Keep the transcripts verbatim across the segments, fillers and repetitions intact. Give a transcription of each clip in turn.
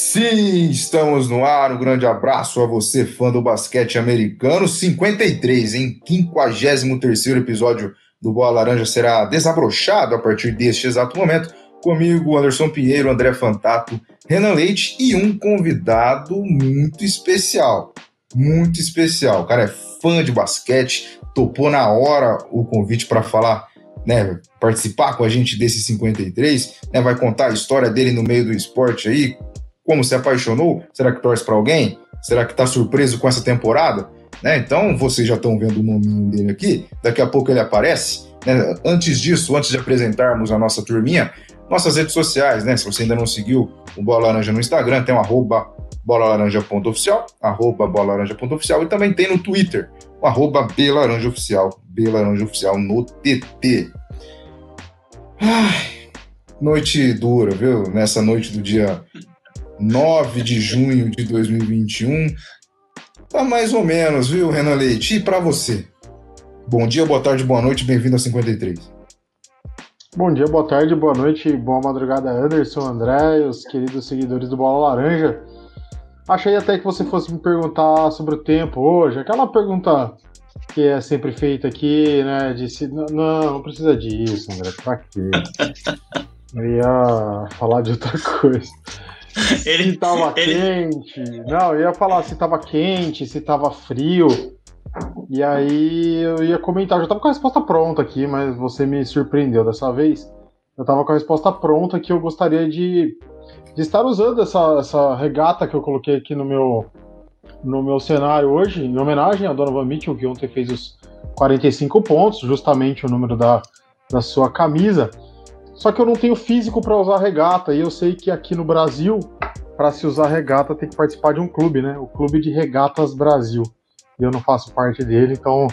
Sim, estamos no ar, um grande abraço a você, fã do basquete americano. cinquenta e três, hein? quinquagésimo terceiro episódio do Bola Laranja será desabrochado a partir deste exato momento. Comigo, Anderson Pinheiro, André Fantato, Renan Leite e um convidado muito especial, muito especial. O cara é fã de basquete, topou na hora o convite para falar, né, participar com a gente desse cinquenta e três, né, vai contar a história dele no meio do esporte aí, como se apaixonou, será que torce para alguém? Será que está surpreso com essa temporada? Né, então, vocês já estão vendo o nominho dele aqui, daqui a pouco ele aparece. Né, antes disso, antes de apresentarmos a nossa turminha, nossas redes sociais, né? Se você ainda não seguiu o Bola Laranja no Instagram, tem o arroba bolalaranja.oficial, arroba bolalaranja.oficial, e também tem no Twitter, o arroba belaranjaoficial, belaranjaoficial no T T. Ai, noite dura, viu? Nessa noite do dia nove de junho de dois mil e vinte e um. Tá mais ou menos, viu, Renan Leite? E pra você? Bom dia, boa tarde, boa noite, bem-vindo a cinquenta e três. Bom dia, boa tarde, boa noite, boa madrugada, Anderson, André e os queridos seguidores do Bola Laranja. Achei até que você fosse me perguntar sobre o tempo hoje, aquela pergunta que é sempre feita aqui, né, de se... Não, não precisa disso, André, pra quê? Eu ia falar de outra coisa. Ele, se tava ele... quente, não, eu ia falar se tava quente, se tava frio... E aí eu ia comentar, eu já tava com a resposta pronta aqui, mas você me surpreendeu dessa vez. Eu tava com a resposta pronta que eu gostaria de, de estar usando essa, essa regata que eu coloquei aqui no meu, no meu cenário hoje, em homenagem a Donovan Mitchell, que ontem fez os quarenta e cinco pontos, justamente o número da, da sua camisa. Só que eu não tenho físico para usar regata, e eu sei que aqui no Brasil, para se usar regata, tem que participar de um clube, né? O Clube de Regatas Brasil. E eu não faço parte dele, então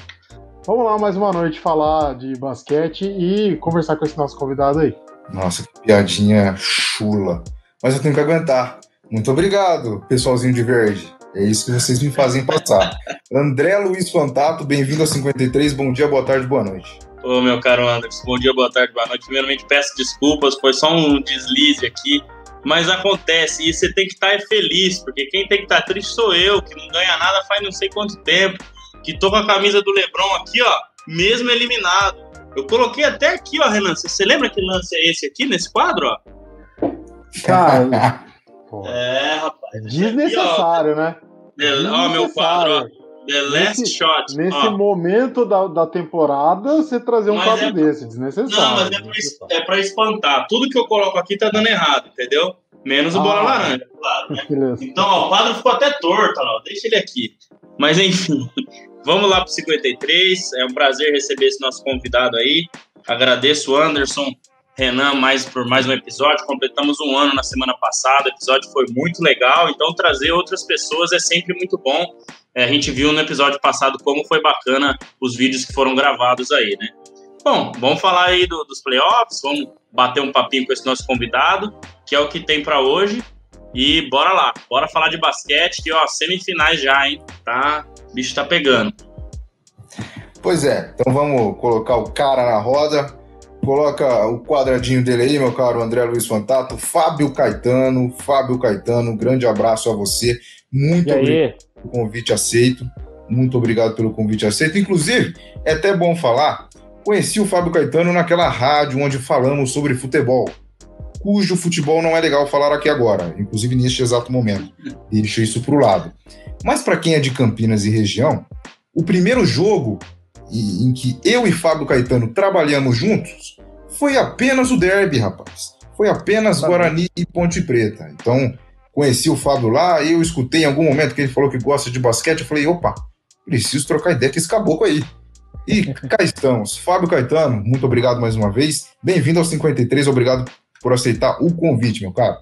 vamos lá mais uma noite falar de basquete e conversar com esse nosso convidado aí. Nossa, que piadinha chula. Mas eu tenho que aguentar. Muito obrigado, pessoalzinho de verde. É isso que vocês me fazem passar. André Luiz Fantato, bem-vindo a cinquenta e três. Bom dia, boa tarde, boa noite. Ô, meu caro Anderson, bom dia, boa tarde, boa noite. Primeiramente, peço desculpas, foi só um deslize aqui. Mas acontece, e você tem que estar feliz, porque quem tem que estar triste sou eu, que não ganha nada faz não sei quanto tempo, que tô com a camisa do LeBron aqui, ó, mesmo eliminado. Eu coloquei até aqui, ó, Renan, você lembra que lance é esse aqui, nesse quadro, ó? Cara, é, rapaz. Desnecessário, aqui, ó, né? Desnecessário. Ó, meu quadro, ó. The Last nesse, Shot. Nesse ó. momento da, da temporada, você trazer um mas quadro é, desse, desnecessário. Não, mas é pra, é pra espantar. Tudo que eu coloco aqui tá dando errado, entendeu? Menos o ah, Bola Laranja, claro. Né? Então, ó, o quadro ficou até torto, ó. Deixa ele aqui. Mas, enfim, vamos lá pro cinquenta e três. É um prazer receber esse nosso convidado aí. Agradeço o Anderson, Renan, mais, por mais um episódio. Completamos um ano na semana passada. O episódio foi muito legal. Então, trazer outras pessoas é sempre muito bom. A gente viu no episódio passado como foi bacana os vídeos que foram gravados aí, né? Bom, vamos falar aí do, dos playoffs, vamos bater um papinho com esse nosso convidado, que é o que tem pra hoje, e bora lá, bora falar de basquete, que ó, semifinais já, hein? Tá, o bicho tá pegando. Pois é, então vamos colocar o cara na roda, coloca o quadradinho dele aí, meu caro André Luiz Fantato, Fábio Caetano, Fábio Caetano, grande abraço a você, muito obrigado. Convite aceito, muito obrigado pelo convite aceito, inclusive, é até bom falar, conheci o Fábio Caetano naquela rádio onde falamos sobre futebol, cujo futebol não é legal falar aqui agora, inclusive neste exato momento, deixo isso para o lado, mas para quem é de Campinas e região, o primeiro jogo em que eu e Fábio Caetano trabalhamos juntos, foi apenas o derby, rapaz, foi apenas Guarani e Ponte Preta, então... Conheci o Fábio lá, eu escutei em algum momento que ele falou que gosta de basquete, eu falei, opa, preciso trocar ideia com esse caboclo aí. E cá estamos. Fábio Caetano, muito obrigado mais uma vez. Bem-vindo ao cinquenta e três, obrigado por aceitar o convite, meu cara.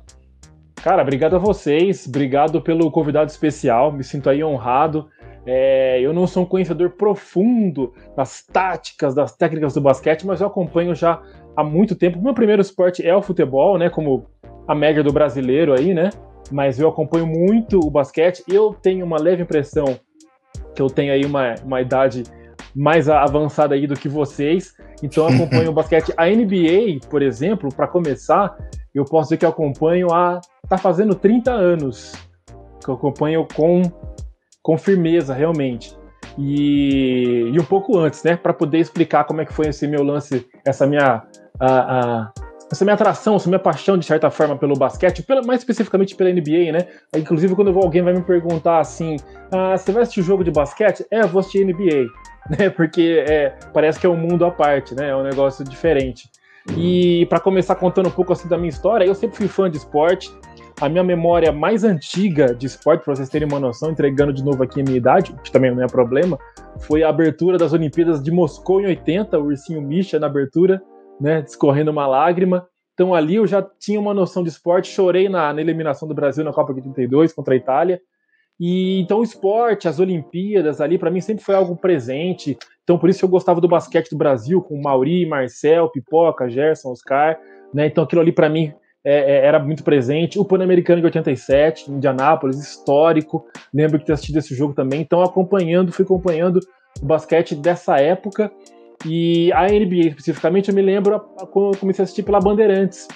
Cara, obrigado a vocês, obrigado pelo convidado especial, me sinto aí honrado. É, eu não sou um conhecedor profundo das táticas, das técnicas do basquete, mas eu acompanho já há muito tempo. O meu primeiro esporte é o futebol, né, como a média do brasileiro aí, né? Mas eu acompanho muito o basquete, eu tenho uma leve impressão que eu tenho aí uma, uma idade mais avançada aí do que vocês, então eu acompanho o basquete. A N B A, por exemplo, para começar, eu posso dizer que eu acompanho há tá fazendo trinta anos, que eu acompanho com, com firmeza, realmente. E, e um pouco antes, né, para poder explicar como é que foi esse meu lance, essa minha, a, a, essa minha atração, essa minha paixão, de certa forma, pelo basquete, pela, mais especificamente pela N B A, né? Inclusive, quando eu vou, alguém vai me perguntar assim, ah, você vai assistir o jogo de basquete? É, eu vou assistir N B A, né? Porque é, parece que é um mundo à parte, né? É um negócio diferente. E para começar contando um pouco assim da minha história, eu sempre fui fã de esporte. A minha memória mais antiga de esporte, para vocês terem uma noção, entregando de novo aqui a minha idade, que também não é problema, foi a abertura das Olimpíadas de Moscou em oitenta, o ursinho Misha na abertura, né, descorrendo uma lágrima. Então ali eu já tinha uma noção de esporte, chorei na, na eliminação do Brasil na Copa de trinta e dois contra a Itália. E então o esporte, as Olimpíadas ali, para mim sempre foi algo presente. Então por isso que eu gostava do basquete do Brasil, com Mauri, Marcel, Pipoca, Gerson, Oscar, né? Então aquilo ali para mim É, era muito presente. O Pan-Americano de oitenta e sete, em Indianápolis, histórico, lembro de ter assistido esse jogo também, então acompanhando, fui acompanhando o basquete dessa época. E a N B A especificamente eu me lembro quando eu comecei a assistir pela Bandeirantes,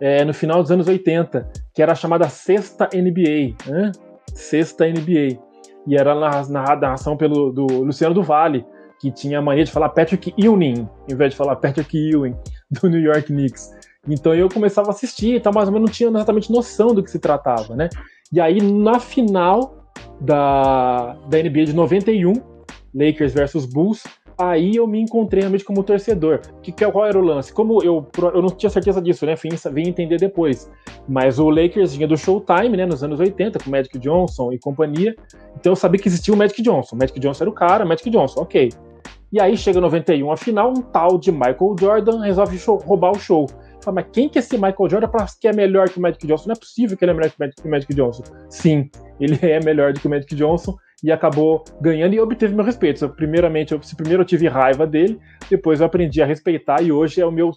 é, no final dos anos oitenta, que era a chamada Sexta N B A, né? Sexta N B A, e era narrada narração pelo do Luciano do Valle, que tinha a mania de falar Patrick Ewing, em vez de falar Patrick Ewing, do New York Knicks. Então eu começava a assistir, então mais ou menos não tinha exatamente noção do que se tratava, né? E aí na final da, da N B A de noventa e um, Lakers versus Bulls, aí eu me encontrei realmente como torcedor. Que, qual era o lance? Como eu, eu não tinha certeza disso, né? Vim, vim entender depois. Mas o Lakers vinha do Showtime, né? Nos anos oitenta, com o Magic Johnson e companhia. Então eu sabia que existia o Magic Johnson. O Magic Johnson era o cara, o Magic Johnson, ok. E aí chega noventa e um, a final, um tal de Michael Jordan resolve show, roubar o show. Mas quem que é esse Michael Jordan que é melhor que o Magic Johnson? Não é possível que ele é melhor que o Magic Johnson. Sim, ele é melhor do que o Magic Johnson e acabou ganhando e obteve meu respeito. Primeiramente, eu, primeiro eu tive raiva dele, depois eu aprendi a respeitar e hoje é o meu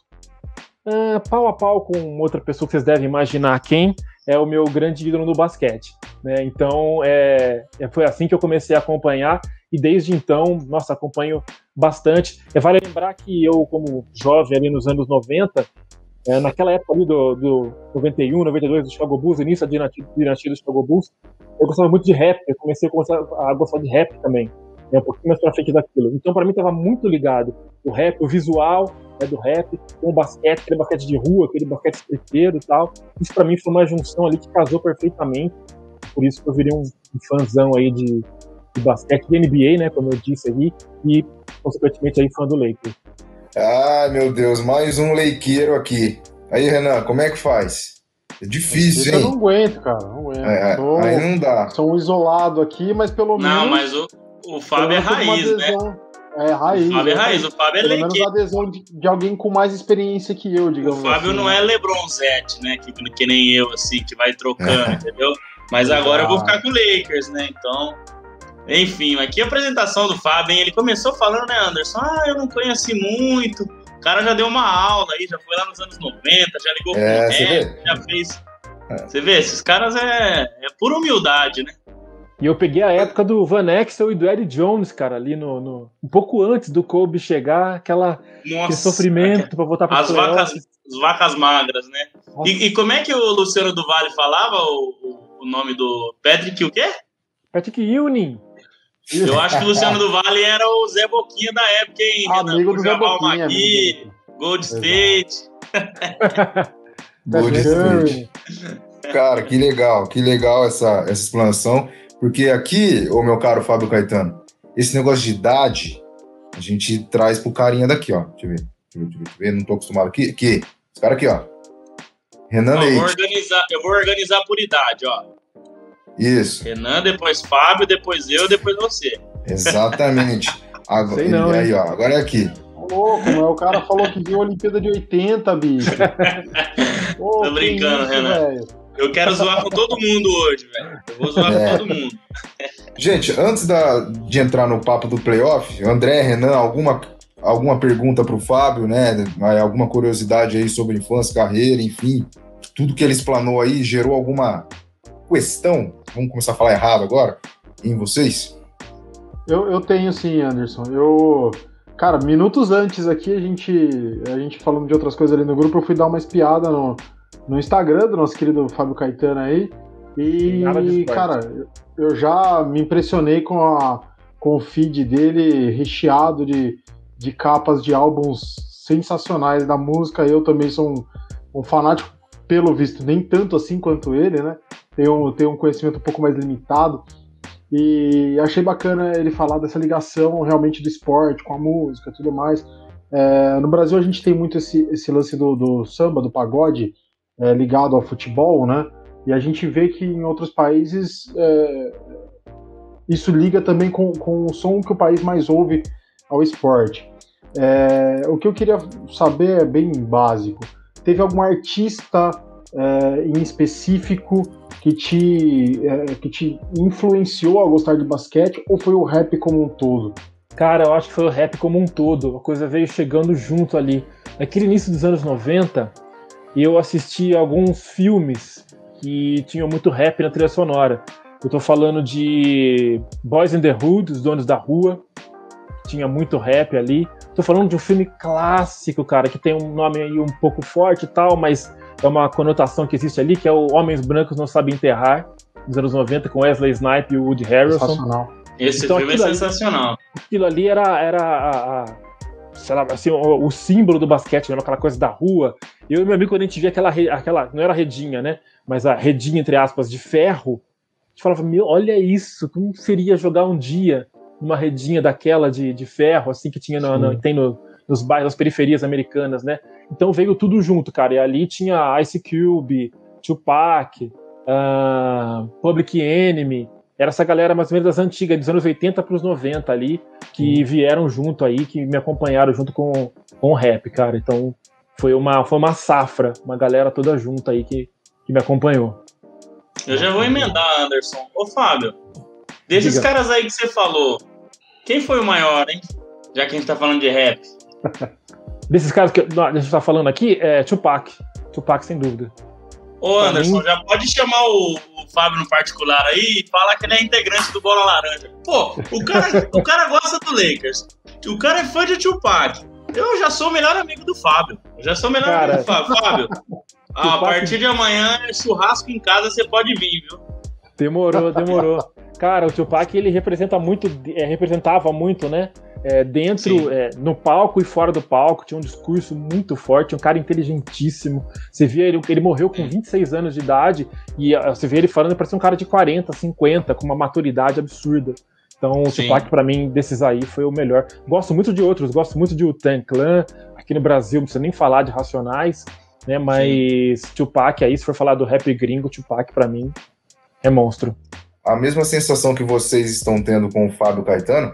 ah, pau a pau com outra pessoa que vocês devem imaginar quem, é o meu grande ídolo no basquete, né? Então, é, foi assim que eu comecei a acompanhar e desde então, nossa, acompanho bastante. Vale lembrar que eu, como jovem ali nos anos noventa, É, naquela época ali do, do noventa e um, noventa e dois, do Chicago Bulls, início da dinastia, dinastia do Chicago Bulls, eu gostava muito de rap, eu comecei a, começar a gostar de rap também, né, um pouquinho mais pra frente daquilo. Então, pra mim, tava muito ligado o rap, o visual, né, do rap, com o basquete, aquele basquete de rua, aquele basquete estreiteiro e tal. Isso, pra mim, foi uma junção ali que casou perfeitamente. Por isso que eu virei um, um fãzão aí de, de basquete, de N B A, né, como eu disse aí, e, consequentemente, aí, fã do Lakers. Ah, meu Deus, mais um leiqueiro aqui. Aí, Renan, como é que faz? É difícil, hein? Eu não aguento, cara, não aguento. É, tô, aí não dá. Sou isolado aqui, mas pelo menos... Não, mas o, o Fábio é raiz, né? É raiz. O Fábio é raiz, o Fábio é leiqueiro. Pelo menos a adesão de, de alguém com mais experiência que eu, digamos assim. O Fábio assim, não é LeBron Zete, né? Que, que nem eu, assim, que vai trocando, entendeu? Mas agora ah. eu vou ficar com o Lakers, né? Então... Enfim, aqui a apresentação do Fábio, hein? Ele começou falando, né, Anderson? Ah, eu não conheci muito. O cara já deu uma aula aí, já foi lá nos anos noventa, já ligou pro é, Neto, já fez... Você é. vê, esses caras é, é pura humildade, né? E eu peguei a época do Van Exel e do Eddie Jones, cara, ali no... no... Um pouco antes do Kobe chegar, aquela... Nossa, aquele sofrimento pra voltar para as vacas, as vacas magras, né? E, e como é que o Luciano do Valle falava o, o nome do Patrick o quê? Patrick Ewing. Eu acho que o Luciano do Valle era o Zé Boquinha da época, hein? Amigo do Zé Boquinha. Aqui, Gold State. Gold State. Cara, que legal, que legal essa, essa explanação. Porque aqui, ô meu caro Fábio Caetano, esse negócio de idade, a gente traz pro carinha daqui, ó. Deixa eu ver, deixa eu ver, deixa eu ver. Deixa eu ver. Não tô acostumado aqui. Aqui, esse cara aqui, ó. Renan Leite. Eu vou organizar, eu vou organizar por idade, ó. Isso. Renan, depois Fábio, depois eu, depois você. Exatamente. Agora, sei não, aí, ó, agora é aqui. Tá louco, mano. O cara falou que viu a Olimpíada de oitenta, bicho. Pô, tô brincando, isso, Renan. Véio. Eu quero zoar com todo mundo hoje, velho. Eu vou zoar é. com todo mundo. Gente, antes da, de entrar no papo do playoff, André, Renan, alguma, alguma pergunta pro Fábio, né? Alguma curiosidade aí sobre infância, carreira, enfim. Tudo que ele explanou aí gerou alguma... questão, vamos começar a falar errado agora, em vocês? Eu, eu tenho sim, Anderson. Eu, cara, minutos antes aqui, a gente, a gente falando de outras coisas ali no grupo, eu fui dar uma espiada no, no Instagram do nosso querido Fábio Caetano aí. E, cara, eu já me impressionei com, a, com o feed dele recheado de, de capas de álbuns sensacionais da música. Eu também sou um, um fanático, pelo visto, nem tanto assim quanto ele, né? Tenho, tenho um conhecimento um pouco mais limitado. E achei bacana ele falar dessa ligação realmente do esporte com a música e tudo mais. É, no Brasil a gente tem muito esse, esse lance do, do samba, do pagode, é, ligado ao futebol, né? E a gente vê que em outros países é, isso liga também com, com o som que o país mais ouve ao esporte. É, o que eu queria saber é bem básico. Teve algum artista é, em específico que te, é, que te influenciou a gostar de basquete, ou foi o rap como um todo? Cara, eu acho que foi o rap como um todo. A coisa veio chegando junto ali. Naquele início dos anos noventa, eu assisti alguns filmes que tinham muito rap na trilha sonora. Eu tô falando de Boys in the Hood, Os Donos da Rua, tinha muito rap ali. Tô falando de um filme clássico, cara, que tem um nome aí um pouco forte e tal, mas é uma conotação que existe ali, que é o Homens Brancos Não Sabem Enterrar, dos anos noventa, com Wesley Snipes e o Woody Harrelson. Sensacional. Esse então, filme é sensacional. Ali, aquilo ali era, era a, a, sei lá, assim, o, o símbolo do basquete, né? Aquela coisa da rua. Eu e meu amigo, quando a gente via aquela, aquela, não era redinha, né? Mas a redinha, entre aspas, de ferro, a gente falava, meu, olha isso, como seria jogar um dia uma redinha daquela de, de ferro, assim, que tinha no, no, tem no, nos bairros, nas periferias americanas, né? Então veio tudo junto, cara, e ali tinha Ice Cube, Tupac, uh, Public Enemy, era essa galera mais ou menos das antigas, dos anos oitenta para os noventa ali, que hum. vieram junto aí, que me acompanharam junto com, com o rap, cara. Então foi uma, foi uma safra, uma galera toda junta aí que que me acompanhou. Eu já vou emendar, Anderson. Ô, Fábio, desses Diga. caras aí que você falou, quem foi o maior, hein? Já que a gente tá falando de rap. Desses caras que a gente tá falando aqui, é Tupac. Tupac, sem dúvida. Ô, pra Anderson, mim... já pode chamar o, o Fábio no particular aí e falar que ele é integrante do Bola Laranja. Pô, o cara, o cara gosta do Lakers. O cara é fã de Tupac. Eu já sou o melhor amigo do Fábio. Eu já sou o melhor cara... amigo do Fábio. Fábio... Ah, a partir de amanhã, churrasco em casa, você pode vir, viu? Demorou, demorou. Cara, o Tupac, ele representa muito, é, representava muito, né? É, dentro, é, no palco e fora do palco, tinha um discurso muito forte, um cara inteligentíssimo. Você via, ele, ele morreu com vinte e seis anos de idade, e você vê ele falando, parece um cara de quarenta, cinquenta, com uma maturidade absurda. Então, o Sim. Tupac, pra mim, desses aí, foi o melhor. Gosto muito de outros, gosto muito de Wu-Tang Clan, aqui no Brasil, não precisa nem falar de Racionais, né, mas Sim. Tupac, aí se for falar do rap gringo, Tupac pra mim é monstro. A mesma sensação que vocês estão tendo com o Fábio Caetano,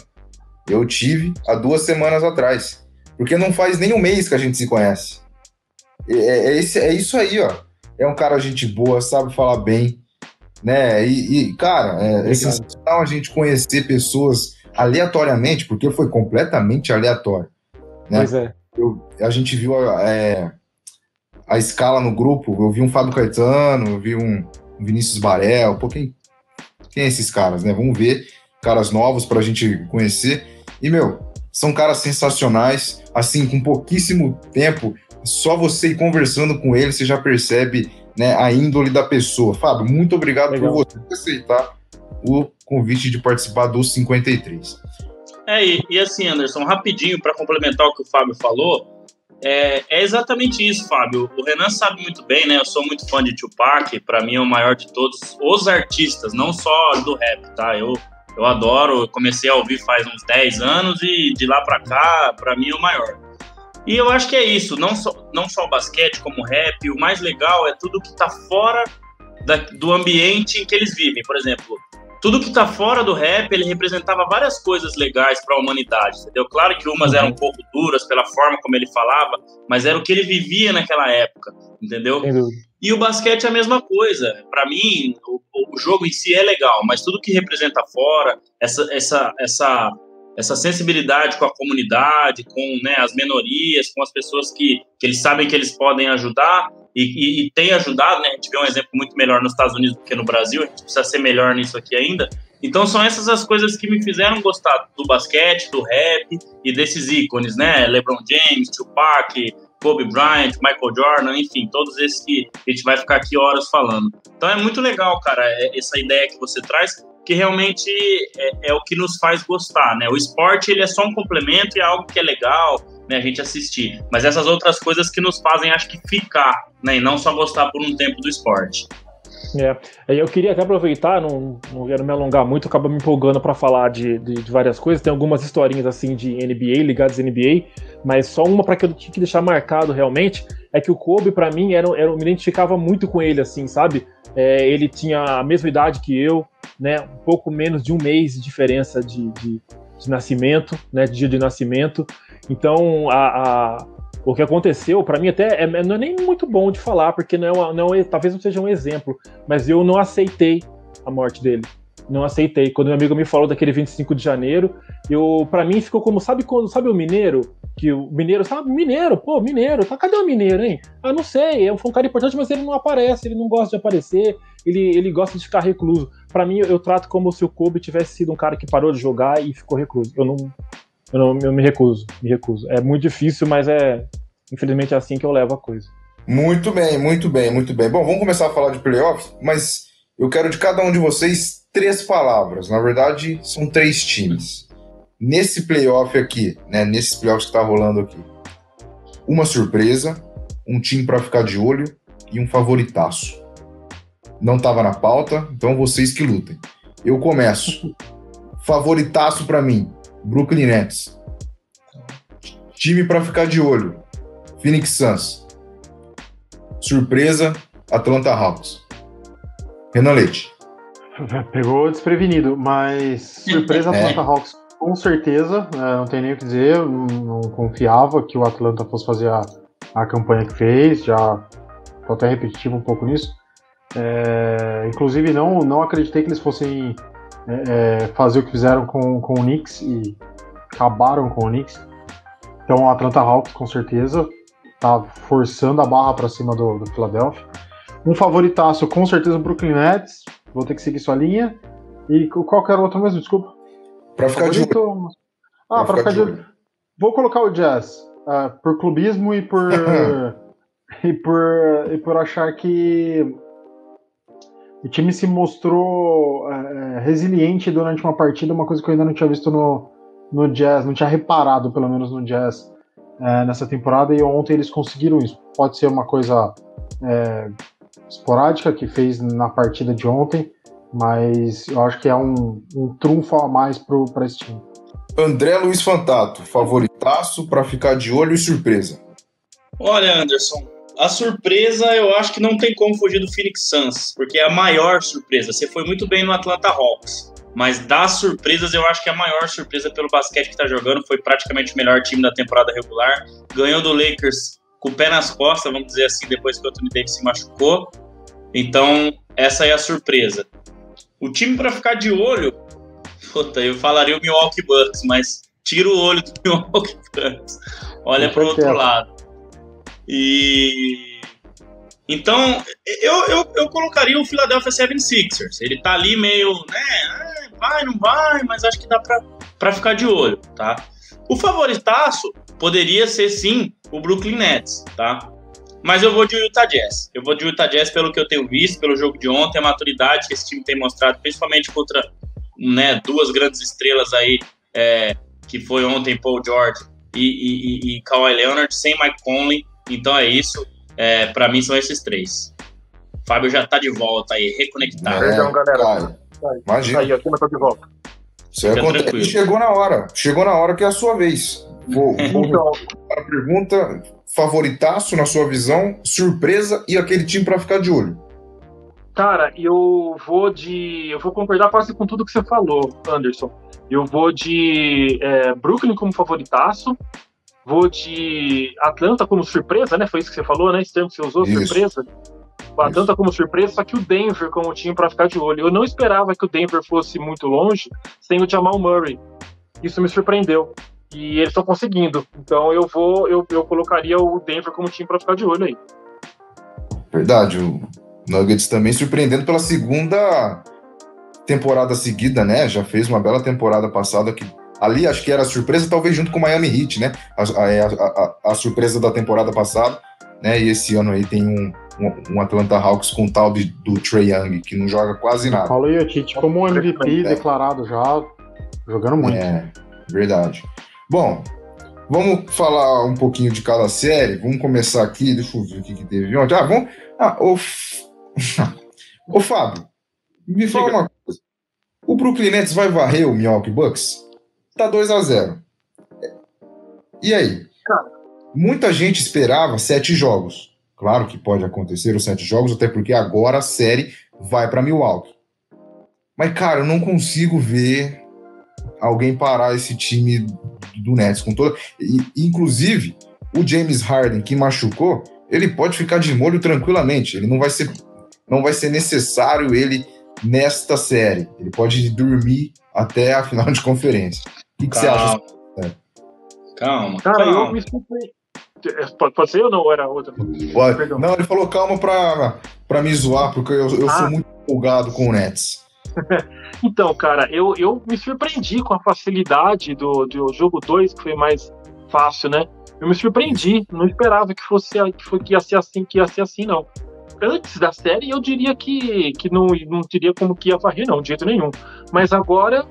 eu tive há duas semanas atrás, porque não faz nem um mês que a gente se conhece. É, é, esse, é isso aí, ó. É um cara gente boa, sabe falar bem, né? E, e cara, é, é sensacional a gente conhecer pessoas aleatoriamente, porque foi completamente aleatório, né? Pois é. Eu, a gente viu é, a escala no grupo, eu vi um Fábio Caetano, eu vi um Vinícius Barel, pô, quem, quem é esses caras, né? Vamos ver, caras novos pra gente conhecer, e, meu, são caras sensacionais, assim, com pouquíssimo tempo, só você ir conversando com eles, você já percebe, né, a índole da pessoa. Fábio, muito obrigado Legal. por você aceitar o convite de participar do cinquenta e três. É, e, e assim, Anderson, rapidinho, pra complementar o que o Fábio falou, É, é exatamente isso, Fábio. O Renan sabe muito bem, né? Eu sou muito fã de Tupac, pra mim é o maior de todos os artistas, não só do rap, tá? Eu, eu adoro, eu comecei a ouvir faz uns dez anos e de lá pra cá, pra mim é o maior. E eu acho que é isso, não só, não só o basquete como o rap, o mais legal é tudo que tá fora da, do ambiente em que eles vivem. Por exemplo, tudo que tá fora do rap, ele representava várias coisas legais para a humanidade, entendeu? Claro que umas eram um pouco duras pela forma como ele falava, mas era o que ele vivia naquela época, entendeu? Entendeu. E o basquete é a mesma coisa. Para mim, o, o jogo em si é legal, mas tudo que representa fora, essa, essa, essa, essa sensibilidade com a comunidade, com, né, as minorias, com as pessoas que, que eles sabem que eles podem ajudar, E, e, e tem ajudado, né? A gente vê um exemplo muito melhor nos Estados Unidos do que no Brasil, a gente precisa ser melhor nisso aqui ainda. Então são essas as coisas que me fizeram gostar do basquete, do rap e desses ícones, né? LeBron James, Tupac, Kobe Bryant, Michael Jordan, enfim, todos esses que a gente vai ficar aqui horas falando. Então é muito legal, cara, essa ideia que você traz, que realmente é, é o que nos faz gostar, né? O esporte, ele é só um complemento e é algo que é legal, né, a gente assistir. Mas essas outras coisas que nos fazem, acho que, ficar, né? E não só gostar por um tempo do esporte. É, eu queria até aproveitar, não, não quero me alongar muito, acabo me empolgando para falar de, de, de várias coisas, tem algumas historinhas assim de N B A, ligadas à N B A, mas só uma para que eu tinha que deixar marcado realmente, é que o Kobe para mim, era, era, eu me identificava muito com ele, assim, sabe? É, ele tinha a mesma idade que eu, né, um pouco menos de um mês de diferença de, de, de nascimento, né, de dia de nascimento, então a... a o que aconteceu, para mim até, é, não é nem muito bom de falar, porque não é uma, não é, talvez não seja um exemplo, mas eu não aceitei a morte dele, não aceitei. Quando meu amigo me falou daquele vinte e cinco de janeiro, eu, para mim ficou como, sabe, quando, sabe o Mineiro? Que o Mineiro, sabe, Mineiro, pô, Mineiro, tá, cadê o Mineiro, hein? Ah, não sei, foi um cara importante, mas ele não aparece, ele não gosta de aparecer, ele, ele gosta de ficar recluso. Para mim, eu trato como se o Kobe tivesse sido um cara que parou de jogar e ficou recluso, eu não... Eu, não, eu me recuso, me recuso. É muito difícil, mas é, infelizmente, é assim que eu levo a coisa. Muito bem, muito bem, muito bem. Bom, vamos começar a falar de playoffs, mas eu quero de cada um de vocês três palavras. Na verdade, são três times. Nesse playoff aqui, né, nesses playoffs que tá rolando aqui, uma surpresa, um time para ficar de olho e um favoritaço. Não tava na pauta, então vocês que lutem. Eu começo. Favoritaço para mim. Brooklyn Nets. Time para ficar de olho, Phoenix Suns. Surpresa, Atlanta Hawks. Renan Leite. Pegou desprevenido, mas surpresa é. Atlanta Hawks, com certeza, não tem nem o que dizer, não confiava que o Atlanta fosse fazer a, a campanha que fez, já tô até repetitivo um pouco nisso. É, inclusive não, não acreditei que eles fossem É, é, fazer o que fizeram com, com o Knicks e acabaram com o Knicks. Então a Atlanta Hawks com certeza tá forçando a barra para cima do, do Philadelphia. Um favoritaço com certeza o Brooklyn Nets, vou ter que seguir sua linha. E qual que era o outro mesmo? Desculpa. Para ficar favorito? De olho. Ah, para ficar, ficar de olho. Vou colocar o Jazz uh, por clubismo e por e por e por achar que o time se mostrou é, resiliente durante uma partida, uma coisa que eu ainda não tinha visto no, no Jazz, não tinha reparado, pelo menos, no Jazz é, nessa temporada, e ontem eles conseguiram isso. Pode ser uma coisa é, esporádica que fez na partida de ontem, mas eu acho que é um, um trunfo a mais para esse time. André Luiz Fantato, favoritaço para ficar de olho e surpresa. Olha, Anderson, a surpresa, eu acho que não tem como fugir do Phoenix Suns, porque é a maior surpresa. Você foi muito bem no Atlanta Hawks, mas das surpresas, eu acho que a maior surpresa pelo basquete que está jogando, foi praticamente o melhor time da temporada regular. Ganhou do Lakers com o pé nas costas, vamos dizer assim, depois que o Anthony Davis se machucou. Então, essa é a surpresa. O time para ficar de olho, puta, eu falaria o Milwaukee Bucks, mas tira o olho do Milwaukee Bucks. Olha para o outro lado. E então eu, eu, eu colocaria o Philadelphia setenta e seis ers. Ele tá ali meio, né? Vai, não vai, mas acho que dá pra, pra ficar de olho, tá? O favoritaço poderia ser sim o Brooklyn Nets, tá? Mas eu vou de Utah Jazz. Eu vou de Utah Jazz pelo que eu tenho visto, pelo jogo de ontem, a maturidade que esse time tem mostrado, principalmente contra, né, duas grandes estrelas aí, é, que foi ontem Paul George e, e, e, e Kawhi Leonard, sem Mike Conley. Então é isso, é, pra mim são esses três. Fábio já tá de volta aí, reconectado. Perdão, galera. Imagina. Aí, aqui, mas tá de volta. Isso acontece. Chegou na hora, chegou na hora que é a sua vez. Vou, vou a pergunta, favoritaço na sua visão, surpresa e aquele time pra ficar de olho. Cara, eu vou de... Eu vou concordar quase com tudo que você falou, Anderson. Eu vou de é, Brooklyn como favoritaço. Vou de Atlanta como surpresa, né? Foi isso que você falou, né? Esse termo que você usou, isso. Surpresa. O Atlanta isso. como surpresa, só que o Denver como time para ficar de olho. Eu não esperava que o Denver fosse muito longe sem o Jamal Murray. Isso me surpreendeu. E eles estão conseguindo. Então eu vou, eu, eu colocaria o Denver como time para ficar de olho aí. Verdade. O Nuggets também surpreendendo pela segunda temporada seguida, né? Já fez uma bela temporada passada que ali acho que era a surpresa, talvez junto com o Miami Heat, né? A, a, a, a surpresa da temporada passada, né? E esse ano aí tem um, um, um Atlanta Hawks com o tal de, do Trae Young, que não joga quase nada. Paulo Jokic como um M V P é. declarado já, jogando muito. É, verdade. Bom, vamos falar um pouquinho de cada série. Vamos começar aqui, deixa eu ver o que, que teve ontem. Ah, vamos... Ah, ô... ô Fábio, me fala uma coisa. O Brooklyn Nets vai varrer o Milwaukee Bucks? Tá dois a zero. E aí? Cara, muita gente esperava sete jogos. Claro que pode acontecer os sete jogos, até porque agora a série vai pra Milwaukee. Mas, cara, eu não consigo ver alguém parar esse time do Nets com toda... E, inclusive, o James Harden, que machucou, ele pode ficar de molho tranquilamente. Ele não vai ser... Não vai ser necessário ele nesta série. Ele pode dormir até a final de conferência. O que você acha? Calma. Cara, calma. Eu me surpreendi. Pode ser ou não? Era outra? Pode. Perdão. Não, ele falou calma pra, pra me zoar, porque eu, eu ah. sou muito empolgado com o Nets. Então, cara, eu, eu me surpreendi com a facilidade do, do jogo dois, que foi mais fácil, né? Eu me surpreendi. Não esperava que fosse que, foi, que ia ser assim, que ia ser assim, não. Antes da série, eu diria que, que não, não teria como que ia varrer, não, de jeito nenhum. Mas agora,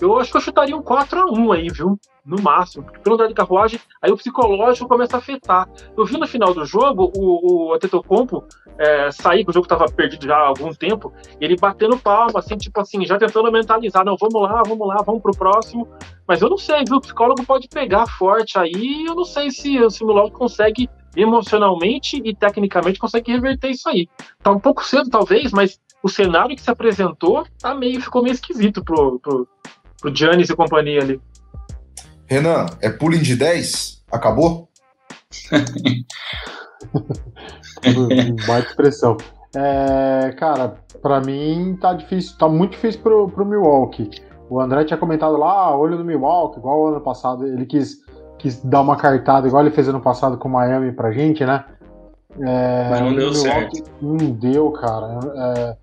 eu acho que eu chutaria um quatro a um aí, viu? No máximo. Porque pelo andar de carruagem, aí o psicológico começa a afetar. Eu vi no final do jogo, o, o Antetokounmpo é, sair, que o jogo estava perdido já há algum tempo, ele batendo palma, assim, tipo assim, já tentando mentalizar, não, vamos lá, vamos lá, vamos pro próximo. Mas eu não sei, viu? O psicólogo pode pegar forte aí, eu não sei se, se o Milwaukee consegue... emocionalmente e tecnicamente consegue reverter isso aí. Tá um pouco cedo, talvez, mas o cenário que se apresentou tá meio, ficou meio esquisito pro, pro, pro Giannis e companhia ali. Renan, é pulling de dez? Acabou? Baita expressão. É, cara, pra mim tá difícil, tá muito difícil pro, pro Milwaukee. O André tinha comentado lá, olho no Milwaukee, igual o ano passado, ele quis quis dar uma cartada, igual ele fez ano passado com o Miami pra gente, né? É, Mas não deu certo. Não deu, cara. É,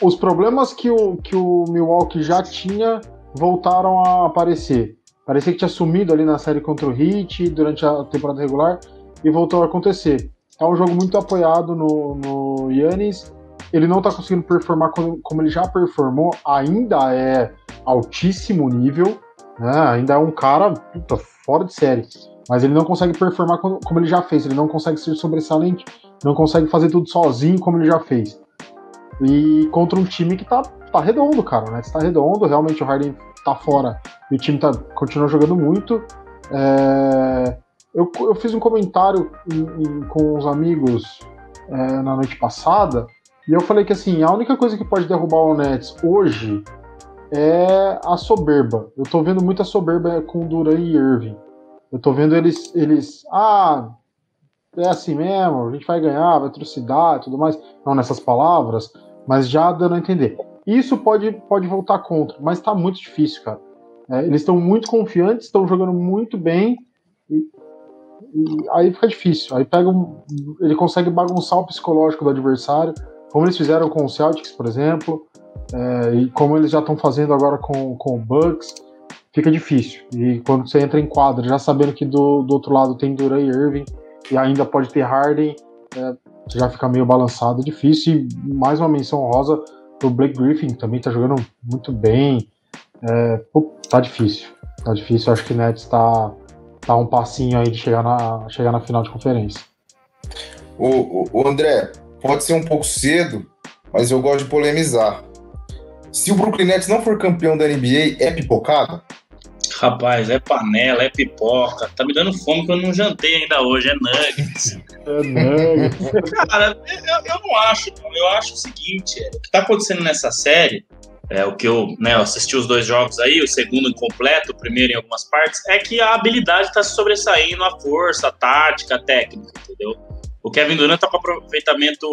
os problemas que o, que o Milwaukee já tinha voltaram a aparecer. Parecia que tinha sumido ali na série contra o Heat durante a temporada regular e voltou a acontecer. É um jogo muito apoiado no, no Giannis. Ele não tá conseguindo performar como, como ele já performou. Ainda é altíssimo nível. Ah, ainda é um cara puta, fora de série, mas ele não consegue performar como, como ele já fez, ele não consegue ser sobressalente, não consegue fazer tudo sozinho como ele já fez. E contra um time que tá, tá redondo, cara, né? Tá redondo, realmente o Harden tá fora e o time tá, continua jogando muito. É... Eu, eu fiz um comentário em, em, com os amigos é, na noite passada e eu falei que assim, a única coisa que pode derrubar o Nets hoje é a soberba. Eu tô vendo muita soberba com Durant e Irving. Eu tô vendo eles, eles... Ah, é assim mesmo, a gente vai ganhar, vai trucidar e tudo mais. Não nessas palavras, mas já dando a entender. Isso pode, pode voltar contra, mas tá muito difícil, cara. É, eles estão muito confiantes, estão jogando muito bem. E, e aí fica difícil. Aí pega um, ele consegue bagunçar o psicológico do adversário, como eles fizeram com o Celtics, por exemplo. É, e como eles já estão fazendo agora com, com o Bucks, fica difícil. E quando você entra em quadra, já sabendo que do, do outro lado tem Durant e Irving, e ainda pode ter Harden, é, você já fica meio balançado, difícil. E mais uma menção honrosa pro Blake Griffin, que também tá jogando muito bem. É, pô, tá difícil, tá difícil. Eu acho que o Nets tá, tá um passinho aí de chegar na, chegar na final de conferência. O, o André, pode ser um pouco cedo, mas eu gosto de polemizar. Se o Brooklyn Nets não for campeão da N B A, é pipocada? Rapaz, é panela, é pipoca. Tá me dando fome que eu não jantei ainda hoje. É nuggets. É nuggets. Cara, eu, eu não acho. Eu acho o seguinte, é, o que tá acontecendo nessa série, é, o que eu, né, eu assisti os dois jogos aí, o segundo incompleto, o primeiro em algumas partes, é que a habilidade tá se sobressaindo, a força, a tática, a técnica, entendeu? O Kevin Durant tá com aproveitamento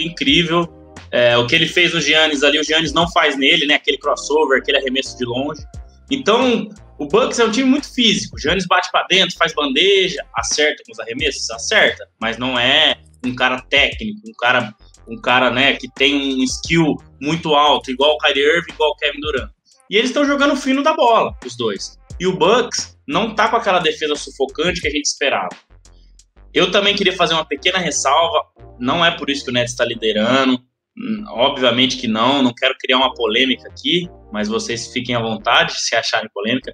incrível. É, o que ele fez no Giannis ali, o Giannis não faz nele, né? Aquele crossover, aquele arremesso de longe. Então, o Bucks é um time muito físico. O Giannis bate pra dentro, faz bandeja, acerta com os arremessos, acerta. Mas não é um cara técnico, um cara, um cara né, que tem um skill muito alto, igual o Kyrie Irving, igual o Kevin Durant. E eles estão jogando fino da bola, os dois. E o Bucks não tá com aquela defesa sufocante que a gente esperava. Eu também queria fazer uma pequena ressalva. Não é por isso que o Nets está liderando. Obviamente que não. Não quero criar uma polêmica aqui, mas vocês fiquem à vontade se acharem polêmica.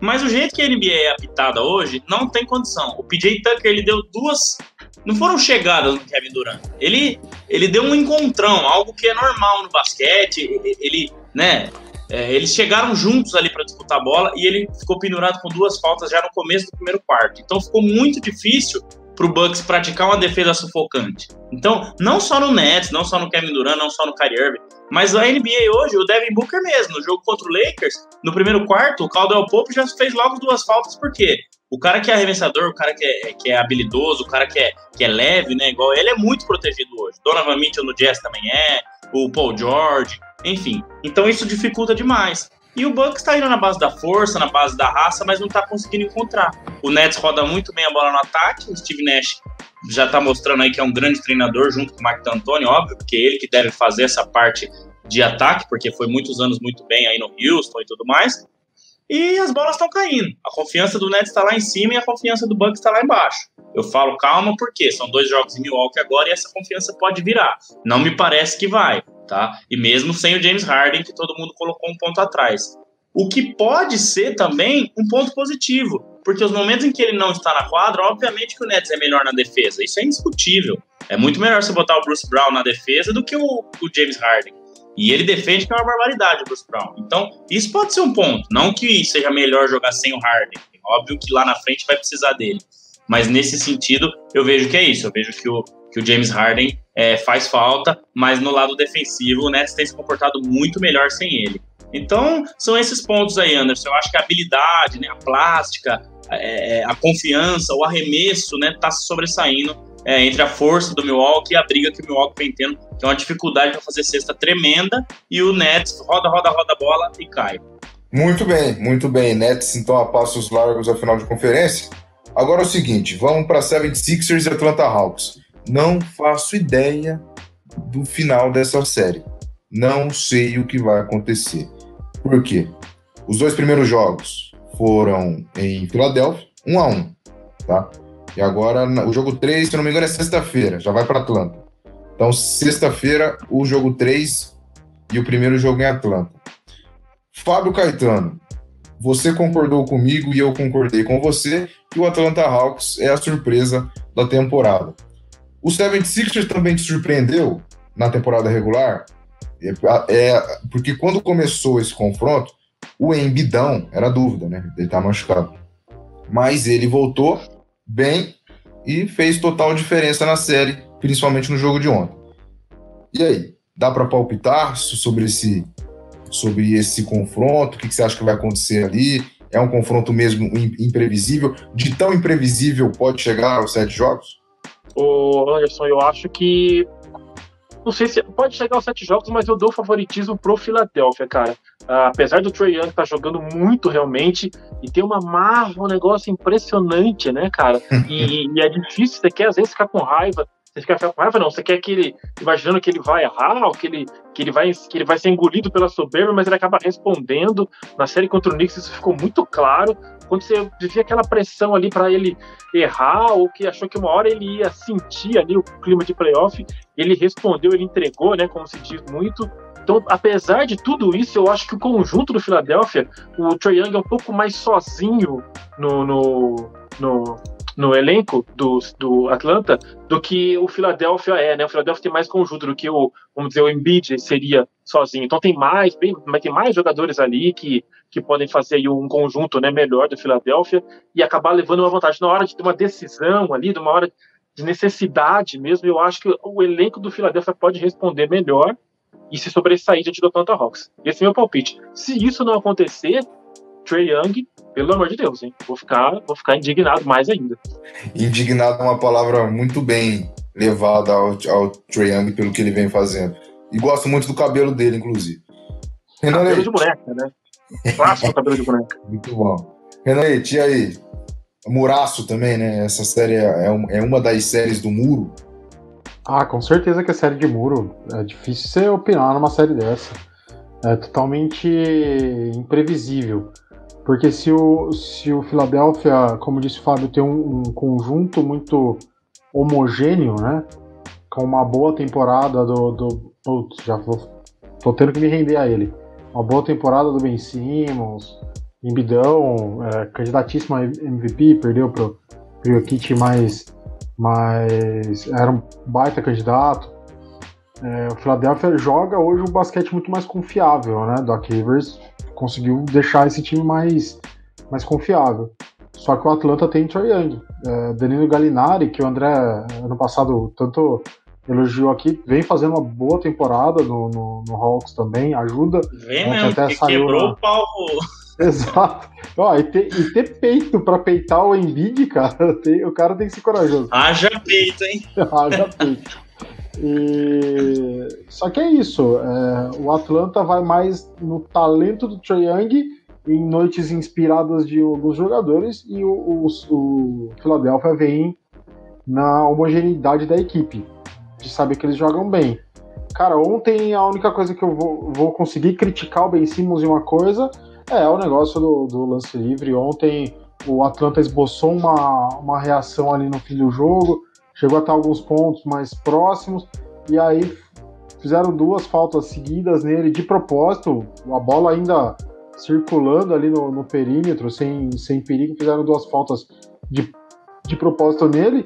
Mas o jeito que a N B A é apitada hoje, não tem condição. O P J Tucker, ele deu duas... Não foram chegadas no Kevin Durant. Ele, ele deu um encontrão, algo que é normal no basquete. Ele, né, é, eles chegaram juntos ali para disputar a bola e ele ficou pendurado com duas faltas já no começo do primeiro quarto. Então ficou muito difícil pro Bucks praticar uma defesa sufocante. Então, não só no Nets, não só no Kevin Durant, não só no Kyrie Irving, mas a N B A hoje, o Devin Booker mesmo, no jogo contra o Lakers, no primeiro quarto, o Caldwell Pope já fez logo duas faltas, porque o cara que é arremessador, o cara que é, que é habilidoso, o cara que é, que é leve, né, igual ele, é muito protegido hoje. Donovan Mitchell no Jazz também é, o Paul George, enfim. Então, isso dificulta demais. E o Bucks está indo na base da força, na base da raça, mas não está conseguindo encontrar. O Nets roda muito bem a bola no ataque, o Steve Nash já está mostrando aí que é um grande treinador junto com o Mike D'Antoni, óbvio, porque ele que deve fazer essa parte de ataque, porque foi muitos anos muito bem aí no Houston e tudo mais. E as bolas estão caindo. A confiança do Nets está lá em cima e a confiança do Bucks está lá embaixo. Eu falo calma porque são dois jogos em Milwaukee agora e essa confiança pode virar. Não me parece que vai. Tá? E mesmo sem o James Harden, que todo mundo colocou um ponto atrás. O que pode ser também um ponto positivo, porque os momentos em que ele não está na quadra, obviamente que o Nets é melhor na defesa, isso é indiscutível. É muito melhor você botar o Bruce Brown na defesa do que o, o James Harden. E ele defende que é uma barbaridade o Bruce Brown. Então, isso pode ser um ponto. Não que seja melhor jogar sem o Harden. Óbvio que lá na frente vai precisar dele. Mas nesse sentido, eu vejo que é isso. Eu vejo que o, que o James Harden é, faz falta, mas no lado defensivo o Nets tem se comportado muito melhor sem ele. Então, são esses pontos aí, Anderson. Eu acho que a habilidade, né, a plástica, é, a confiança, o arremesso, né, tá se sobressaindo é, entre a força do Milwaukee e a briga que o Milwaukee vem tendo, que é uma dificuldade para fazer cesta tremenda, e o Nets roda, roda, roda a bola e cai. Muito bem, muito bem. Nets, então, a passos largos à final de conferência. Agora é o seguinte, vamos para setenta e seis ers e Atlanta Hawks. Não faço ideia do final dessa série. Não sei o que vai acontecer. Por quê? Os dois primeiros jogos foram em Filadélfia, um a um, tá? E agora o jogo três, se não me engano, é sexta-feira, já vai para Atlanta. Então, sexta-feira, o jogo três e o primeiro jogo em Atlanta. Fábio Caetano, você concordou comigo e eu concordei com você que o Atlanta Hawks é a surpresa da temporada. O setenta e seis ers também te surpreendeu na temporada regular, é, é, porque quando começou esse confronto, o Embidão era dúvida, né? Ele tá machucado. Mas ele voltou bem e fez total diferença na série, principalmente no jogo de ontem. E aí, dá para palpitar sobre esse... sobre esse confronto, o que você acha que vai acontecer ali? É um confronto mesmo imprevisível? De tão imprevisível pode chegar aos sete jogos? Ô Anderson, eu acho que... Não sei se pode chegar aos sete jogos, mas eu dou favoritismo pro Philadelphia, cara. Ah, apesar do Trae Young tá jogando muito realmente, e tem uma marra, um negócio impressionante, né, cara? E, e é difícil, você quer às vezes ficar com raiva, você quer ficar com raiva, não, você quer que ele, imaginando que ele vai errar, ou que ele, que, ele vai, que ele vai ser engolido pela soberba, mas ele acaba respondendo. Na série contra o Knicks isso ficou muito claro, quando você vivia aquela pressão ali para ele errar, ou que achou que uma hora ele ia sentir ali o clima de playoff, ele respondeu, ele entregou, né, como se diz muito. Então, apesar de tudo isso, eu acho que o conjunto do Philadelphia, o Trae Young é um pouco mais sozinho no... no, no no elenco do, do Atlanta do que o Philadelphia é, né? O Philadelphia tem mais conjunto do que o, vamos dizer, o Embiid seria sozinho. Então tem mais, bem, tem mais jogadores ali que, que podem fazer aí um conjunto, né, melhor do Philadelphia e acabar levando uma vantagem. Na hora de ter uma decisão ali, de uma hora de necessidade mesmo, eu acho que o elenco do Philadelphia pode responder melhor e se sobressair diante do Atlanta Hawks. Esse é o meu palpite. Se isso não acontecer, Trae Young, pelo amor de Deus, hein? Vou ficar, vou ficar indignado mais ainda. Indignado é uma palavra muito bem levada ao, ao Trae Young pelo que ele vem fazendo. E gosto muito do cabelo dele, inclusive. Renan cabelo Leite. De boneca, né? Clássico cabelo de boneca. Muito bom. Renan Leite, e aí? Muraço também, né? Essa série é, é uma das séries do muro? Ah, com certeza que é série de muro. É difícil você opinar numa série dessa. é totalmente imprevisível. Porque se o, se o Philadelphia, como disse o Fábio, tem um, um conjunto muito homogêneo, né? Com uma boa temporada do... do putz, já vou, tô tendo que me render a ele. Uma boa temporada do Ben Simmons, Embidão, é, candidatíssimo a M V P, perdeu pro Jokic, mas, mas era um baita candidato. É, o Philadelphia joga hoje um basquete muito mais confiável, né? Doc Rivers conseguiu deixar esse time mais, mais confiável. Só que o Atlanta tem Trae Young, é, Danilo Gallinari, que o André ano passado tanto elogiou aqui, vem fazendo uma boa temporada no, no, no Hawks também, ajuda. Vem mesmo, até que saiu, quebrou, né, o pau. Exato. Ó, e, ter, e ter peito pra peitar o Embiid, cara, tem, o cara tem que ser corajoso. Haja peito, hein? Haja peito. E... Só que é isso, é, o Atlanta vai mais no talento do Trae Young, em noites inspiradas de alguns jogadores, e o, o, o Philadelphia vem na homogeneidade da equipe, de saber que eles jogam bem. Cara, ontem a única coisa que eu vou, vou conseguir criticar o Ben Simmons em uma coisa é o negócio do, do lance livre. Ontem o Atlanta esboçou uma, uma reação ali no fim do jogo, chegou até alguns pontos mais próximos, e aí fizeram duas faltas seguidas nele de propósito, a bola ainda circulando ali no, no perímetro, sem, sem perigo, fizeram duas faltas de, de propósito nele,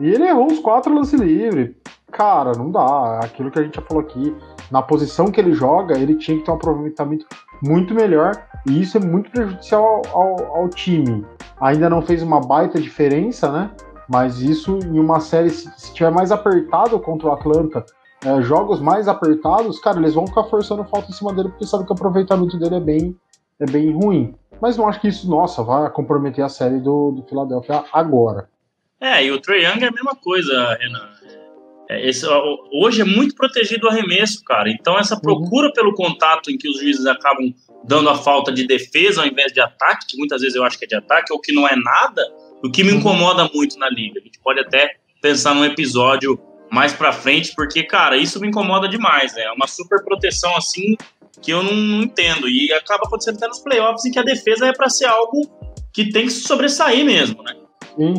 e ele errou uns quatro lances livres. Cara, não dá, aquilo que a gente já falou aqui, na posição que ele joga, ele tinha que ter um aproveitamento muito melhor, e isso é muito prejudicial ao, ao, ao time. Ainda não fez uma baita diferença, né? Mas isso, em uma série, se estiver mais apertado contra o Atlanta, é, jogos mais apertados, cara, eles vão ficar forçando falta em cima dele, porque sabem que o aproveitamento dele é bem, é bem ruim. Mas não acho que isso, nossa, vai comprometer a série do, do Philadelphia agora. É, e o Trae Young é a mesma coisa, Renan. É, esse, hoje é muito protegido o arremesso, cara. Então essa procura uhum. pelo contato em que os juízes acabam dando a falta de defesa ao invés de ataque, que muitas vezes eu acho que é de ataque, ou que não é nada, o que me incomoda muito na liga. A gente pode até pensar num episódio mais pra frente, porque, cara, isso me incomoda demais, né? É uma super proteção assim que eu não, não entendo. E acaba acontecendo até nos playoffs, em que a defesa é pra ser algo que tem que sobressair mesmo, né? Sim.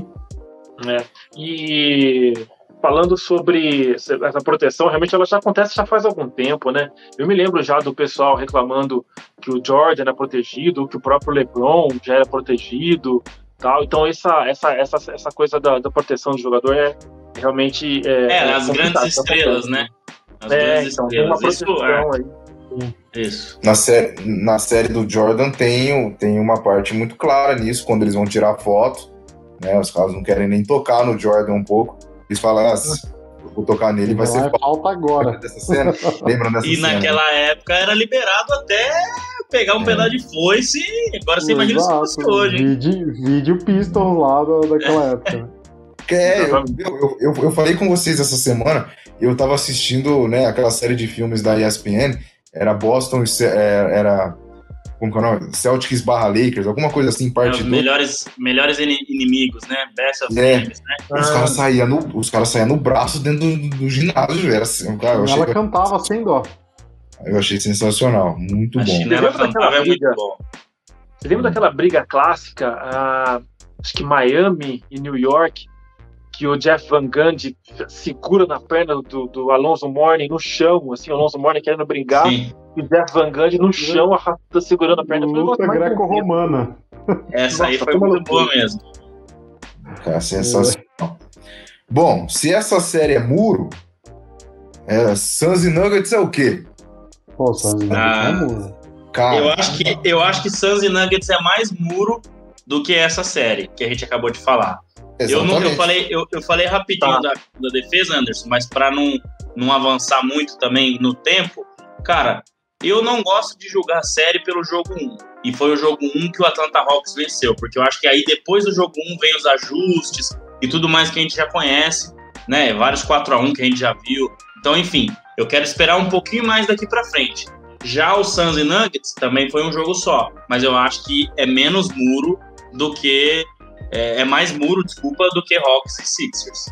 É. E... falando sobre essa proteção, realmente ela já acontece já faz algum tempo, né? Eu me lembro já do pessoal reclamando que o Jordan era protegido, que o próprio LeBron já era protegido, tal. Então essa, essa, essa, essa coisa da, da proteção do jogador é realmente... É, é, é as grandes estrelas, né? As é, grandes então, estrelas, tem uma proteção aí. Isso. Na, sé- na série do Jordan tem, tem uma parte muito clara nisso, quando eles vão tirar foto, né? Os caras não querem nem tocar no Jordan um pouco. Eles falam, ah, se eu vou tocar nele, vai ser falta agora. Dessa cena. Lembra dessa e cena? E naquela época era liberado até pegar um é. pedaço de foice, agora você imagina se fosse hoje. Vídeo, vídeo Pistons lá daquela época. É, eu, eu, eu, eu falei com vocês essa semana, eu tava assistindo, né, aquela série de filmes da E S P N, era Boston, era... como que é o nome? Celtics barra Lakers, alguma coisa assim, parte é, do... Melhores, melhores inimigos, né? Best of é. Games, né? Os caras saíam no, os caras saíam no braço dentro do, do ginásio, era assim, cara, eu achei... Ela cantava sem dó. Eu achei sensacional, muito a bom. Ela cantava é muito bom. Você lembra daquela briga clássica, ah, acho que Miami e New York, que o Jeff Van Gundy segura na perna do, do Alonzo Mourning no chão, assim, o Alonzo Mourning querendo brigar, sim, e o Jeff Van Gundy no chão, arrastando, segurando a perna. Luta greco-romana. Essa aí foi muito boa mesmo. Cara, sensacional. Bom, se essa série é muro, é, Suns e Nuggets é o quê? Pô, Suns e ah, Nuggets é muro. Cara, eu acho que, eu acho que Suns e Nuggets é mais muro do que essa série que a gente acabou de falar. Eu, não, eu, falei, eu, eu falei rapidinho tá. da, da defesa, Anderson, mas para não, não avançar muito também no tempo, cara, eu não gosto de julgar a série pelo jogo um. E foi o jogo um que o Atlanta Hawks venceu, porque eu acho que aí depois do jogo um vem os ajustes e tudo mais que a gente já conhece, né? Vários quatro a um que a gente já viu. Então, enfim, eu quero esperar um pouquinho mais daqui para frente. Já o Suns e Nuggets também foi um jogo só, mas eu acho que é menos muro do que... É, é mais muro, desculpa, do que Hawks e Sixers.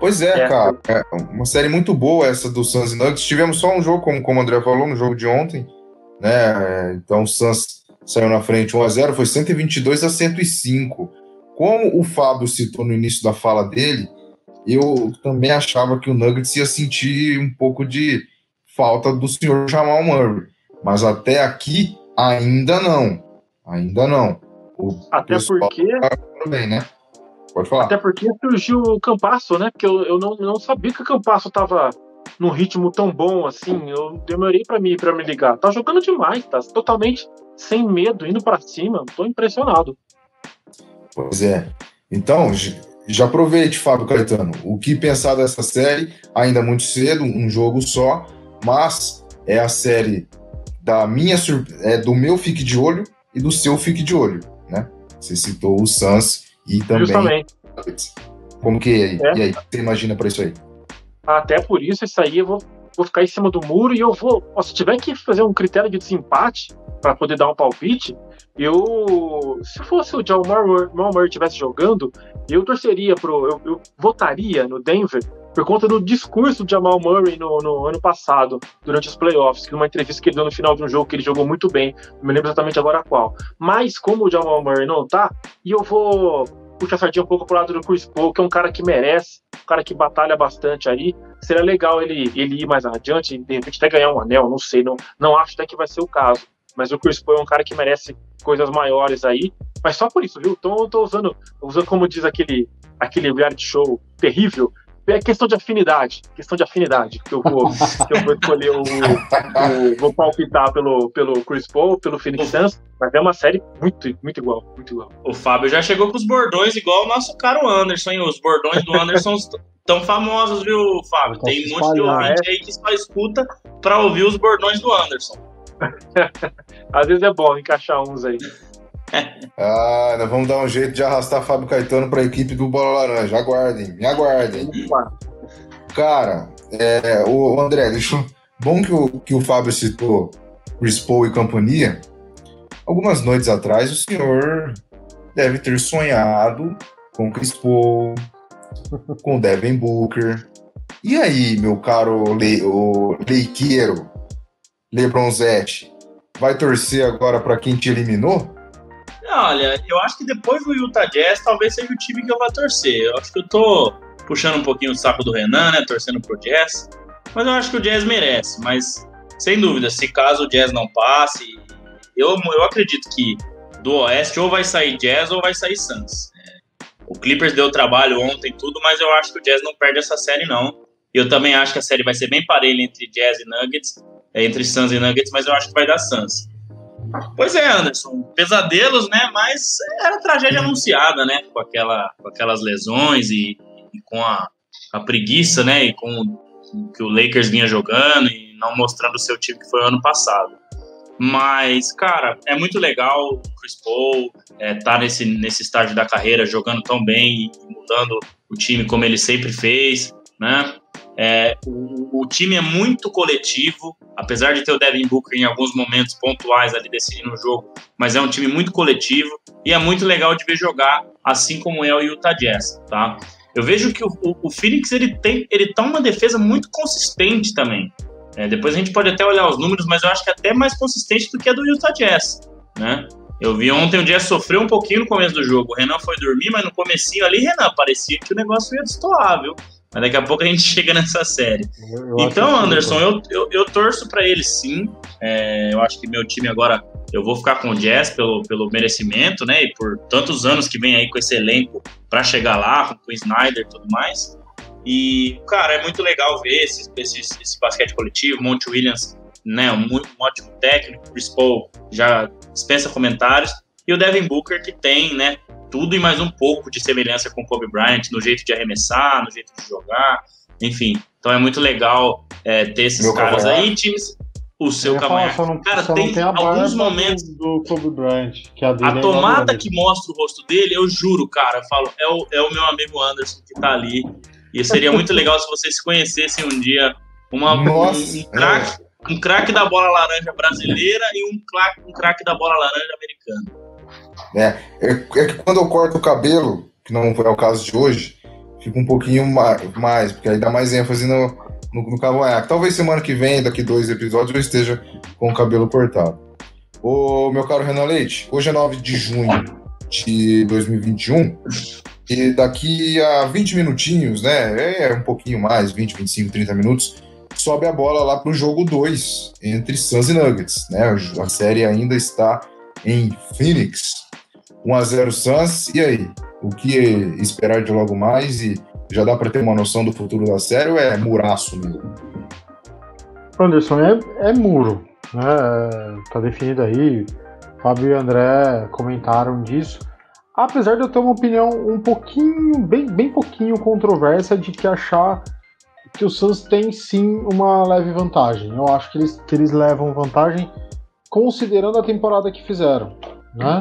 Pois é, é, cara. É uma série muito boa essa do Suns e Nuggets. Tivemos só um jogo, como, como o André falou, no jogo de ontem, né? Então o Suns saiu na frente um a zero, foi cento e vinte e dois a cento e cinco. Como o Fábio citou no início da fala dele, eu também achava que o Nuggets ia sentir um pouco de falta do senhor Jamal Murray. Mas até aqui, ainda não. Ainda não. O até porque... Bem, né? Pode falar. Até porque surgiu o Campasso, né? Porque eu, eu não, não sabia que o Campasso tava num ritmo tão bom assim. Eu demorei pra me, pra me ligar. Tá jogando demais, tá totalmente sem medo, indo pra cima. Tô impressionado. Pois é. Então, já aproveite, Fábio Caetano. O que pensar dessa série? Ainda muito cedo, um jogo só, mas é a série da minha surpre... é do meu fique de olho e do seu fique de olho, né? Você citou o Suns e também... Justamente. Como que é? E aí, você imagina pra isso aí? Até por isso, isso aí eu vou, vou ficar em cima do muro e eu vou... Se tiver que fazer um critério de desempate pra poder dar um palpite, eu... Se fosse o John Murray estivesse jogando, eu torceria pro... Eu, eu votaria no Denver por conta do discurso de Jamal Murray no, no ano passado, durante os playoffs, que numa entrevista que ele deu no final de um jogo que ele jogou muito bem, não me lembro exatamente agora qual. Mas como o Jamal Murray não tá, e eu vou puxar a sardinha um pouco pro lado do Chris Paul, que é um cara que merece, um cara que batalha bastante aí, seria legal ele, ele ir mais adiante e de repente até ganhar um anel, não sei, não, não acho até que vai ser o caso. Mas o Chris Paul é um cara que merece coisas maiores aí, mas só por isso, viu? Então eu tô usando, usando como diz aquele, aquele reality show terrível, é questão de afinidade, questão de afinidade que eu vou, que eu vou escolher o, o, vou palpitar pelo, pelo Chris Paul, pelo Phoenix Suns, mas é uma série muito, muito igual, muito igual. O Fábio já chegou com os bordões igual o nosso caro Anderson, hein? Os bordões do Anderson tão famosos, viu, Fábio? Tem um monte de ouvinte aí que só escuta pra ouvir os bordões do Anderson. Às vezes é bom encaixar uns aí. Ah, nós vamos dar um jeito de arrastar Fábio Caetano para a equipe do Bola Laranja. Aguardem, me aguardem. Cara, é, o André, deixa eu... bom que o, que o Fábio citou Chris Paul e companhia. Algumas noites atrás, o senhor deve ter sonhado com Chris Paul, com Devin Booker. E aí, meu caro le, o Leiqueiro, Lebronzete, vai torcer agora para quem te eliminou? Olha, eu acho que depois do Utah Jazz talvez seja o time que eu vá torcer. Eu acho que eu tô puxando um pouquinho o saco do Renan, né, torcendo pro Jazz, mas eu acho que o Jazz merece. Mas, sem dúvida, se caso o Jazz não passe, eu, eu acredito que do Oeste ou vai sair Jazz ou vai sair Suns. O Clippers deu trabalho ontem tudo, mas eu acho que o Jazz não perde essa série, não. E eu também acho que a série vai ser bem parelha entre Jazz e Nuggets, entre Suns e Nuggets, mas eu acho que vai dar Suns. Pois é, Anderson, pesadelos, né, mas era tragédia anunciada, né, com, aquela, com aquelas lesões e, e com a, a preguiça, né, e com o que o Lakers vinha jogando e não mostrando o seu time que foi o ano passado. Mas, cara, é muito legal o Chris Paul é, tá nesse, nesse estágio da carreira jogando tão bem e mudando o time como ele sempre fez, né. É, o, o time é muito coletivo, apesar de ter o Devin Booker em alguns momentos pontuais ali decidindo o jogo, mas é um time muito coletivo e é muito legal de ver jogar, assim como é o Utah Jazz, tá? Eu vejo que o, o, o Phoenix ele tem, ele tá uma defesa muito consistente também. É, depois a gente pode até olhar os números, mas eu acho que é até mais consistente do que a do Utah Jazz, né? Eu vi ontem o Jazz sofreu um pouquinho no começo do jogo. O Renan foi dormir, mas no comecinho ali, Renan, parecia que o negócio ia destoar, viu? Mas daqui a pouco a gente chega nessa série. Eu, eu então, Anderson, eu, eu, eu torço pra ele sim. É, eu acho que meu time agora, eu vou ficar com o Jazz pelo, pelo merecimento, né? E por tantos anos que vem aí com esse elenco pra chegar lá, com o Snyder e tudo mais. E, cara, é muito legal ver esse, esse, esse basquete coletivo. Monty Williams, né? Um, um ótimo técnico. Chris Paul já dispensa comentários. E o Devin Booker, que tem, né? Tudo e mais um pouco de semelhança com o Kobe Bryant, no jeito de arremessar, no jeito de jogar, enfim. Então é muito legal é, ter esses Meu caras cavalhar. Aí, times. O seu camarada. Cara, só tem, tem alguns momentos. Do Kobe Bryant, que a dele a é tomada que mostra o rosto dele, eu juro, cara, eu falo, é o, é o meu amigo Anderson que tá ali. E seria muito legal se vocês se conhecessem um dia. Uma, Nossa, um, um craque é. um craque da bola laranja brasileira e um craque um craque da bola laranja americana. É, é que quando eu corto o cabelo, que não é o caso de hoje, fica um pouquinho mais, porque aí dá mais ênfase no, no, no cavanhaque. Talvez semana que vem, daqui dois episódios, eu esteja com o cabelo cortado. Ô, meu caro Renan Leite, hoje é nove de junho de dois mil e vinte e um, e daqui a vinte minutinhos, né, é um pouquinho mais, vinte, vinte e cinco, trinta minutos, sobe a bola lá pro jogo dois, entre Suns e Nuggets, né, a série ainda está em Phoenix, um a zero Suns, e aí? O que esperar de logo mais e já dá para ter uma noção do futuro da série ou é muraço mesmo? Anderson, é, é muro, né? Tá definido aí, Fábio e André comentaram disso, apesar de eu ter uma opinião um pouquinho, bem, bem pouquinho controversa de que achar que o Suns tem sim uma leve vantagem. Eu acho que eles, que eles levam vantagem considerando a temporada que fizeram, né?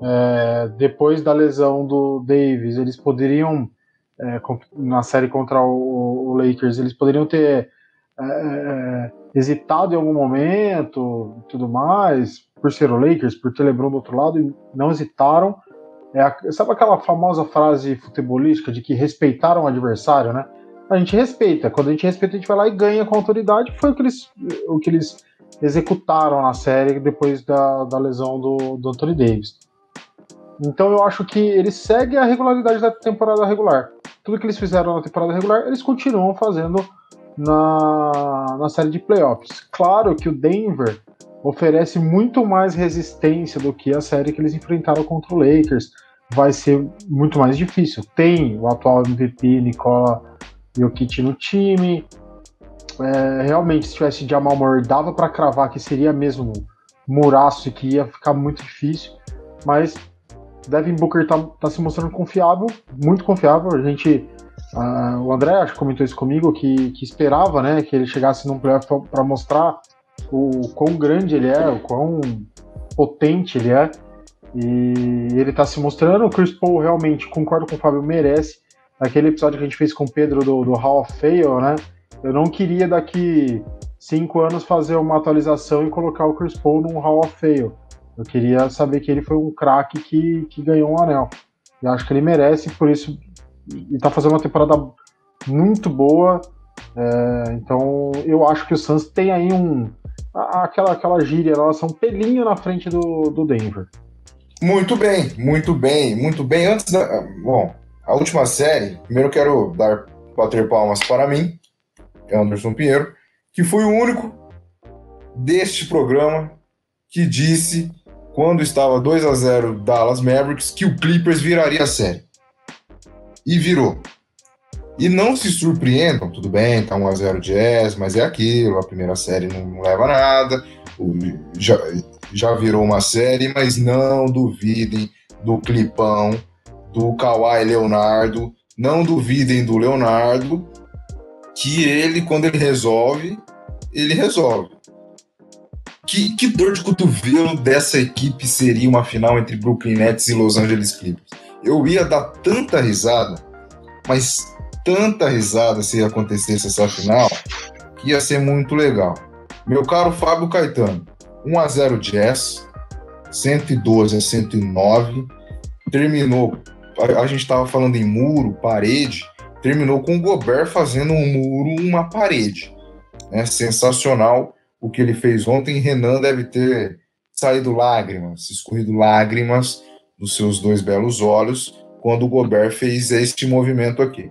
É, depois da lesão do Davis, eles poderiam, é, na série contra o, o Lakers, eles poderiam ter é, hesitado em algum momento e tudo mais, por ser o Lakers, por ter LeBron do outro lado, e não hesitaram. É, sabe aquela famosa frase futebolística de que respeitaram o adversário, né? A gente respeita, quando a gente respeita, a gente vai lá e ganha com autoridade. Foi o que eles, o que eles executaram na série depois da, da lesão do, do Anthony Davis. Então eu acho que eles seguem a regularidade da temporada regular. Tudo que eles fizeram na temporada regular, eles continuam fazendo na, na série de playoffs. Claro que o Denver oferece muito mais resistência do que a série que eles enfrentaram contra o Lakers. Vai ser muito mais difícil. Tem o atual M V P, Nikola Jokic no time. É, realmente, se tivesse Jamal Murray, dava para cravar que seria mesmo um muraço e que ia ficar muito difícil. Mas Devin Booker tá, tá se mostrando confiável, muito confiável. A gente, uh, o André acho que comentou isso comigo, que, que esperava, né, que ele chegasse num playoff para mostrar o, o quão grande ele é, o quão potente ele é. E ele tá se mostrando. O Chris Paul realmente, concordo com o Fábio, merece. Aquele episódio que a gente fez com o Pedro do, do Hall of Fame, né? Eu não queria daqui cinco anos fazer uma atualização e colocar o Chris Paul num Hall of Fame. Eu queria saber que ele foi um craque que, que ganhou um anel. Eu acho que ele merece, por isso, e tá fazendo uma temporada muito boa. É, então, eu acho que o Suns tem aí um... Aquela, aquela gíria, elas são um pelinho na frente do, do Denver. Muito bem, muito bem, muito bem. Antes da... Bom, a última série, primeiro eu quero dar, bater palmas para mim, Anderson Pinheiro, que foi o único deste programa que disse... quando estava dois a zero Dallas Mavericks, que o Clippers viraria a série. E virou. E não se surpreendam, tudo bem, tá um a zero Jazz, mas é aquilo, a primeira série não leva a nada, já, já virou uma série, mas não duvidem do Clipão, do Kawhi Leonardo, não duvidem do Leonardo, que ele, quando ele resolve, ele resolve. Que, que dor de cotovelo dessa equipe seria uma final entre Brooklyn Nets e Los Angeles Clippers? Eu ia dar tanta risada, mas tanta risada se acontecesse essa final, que ia ser muito legal. Meu caro Fábio Caetano, um a zero Jazz, cento e doze a cento e nove, terminou, a, a gente estava falando em muro, parede, terminou com o Gobert fazendo um muro, uma parede. É sensacional o que ele fez ontem. Renan deve ter saído lágrimas, escorrido lágrimas dos seus dois belos olhos quando o Gobert fez este movimento aqui.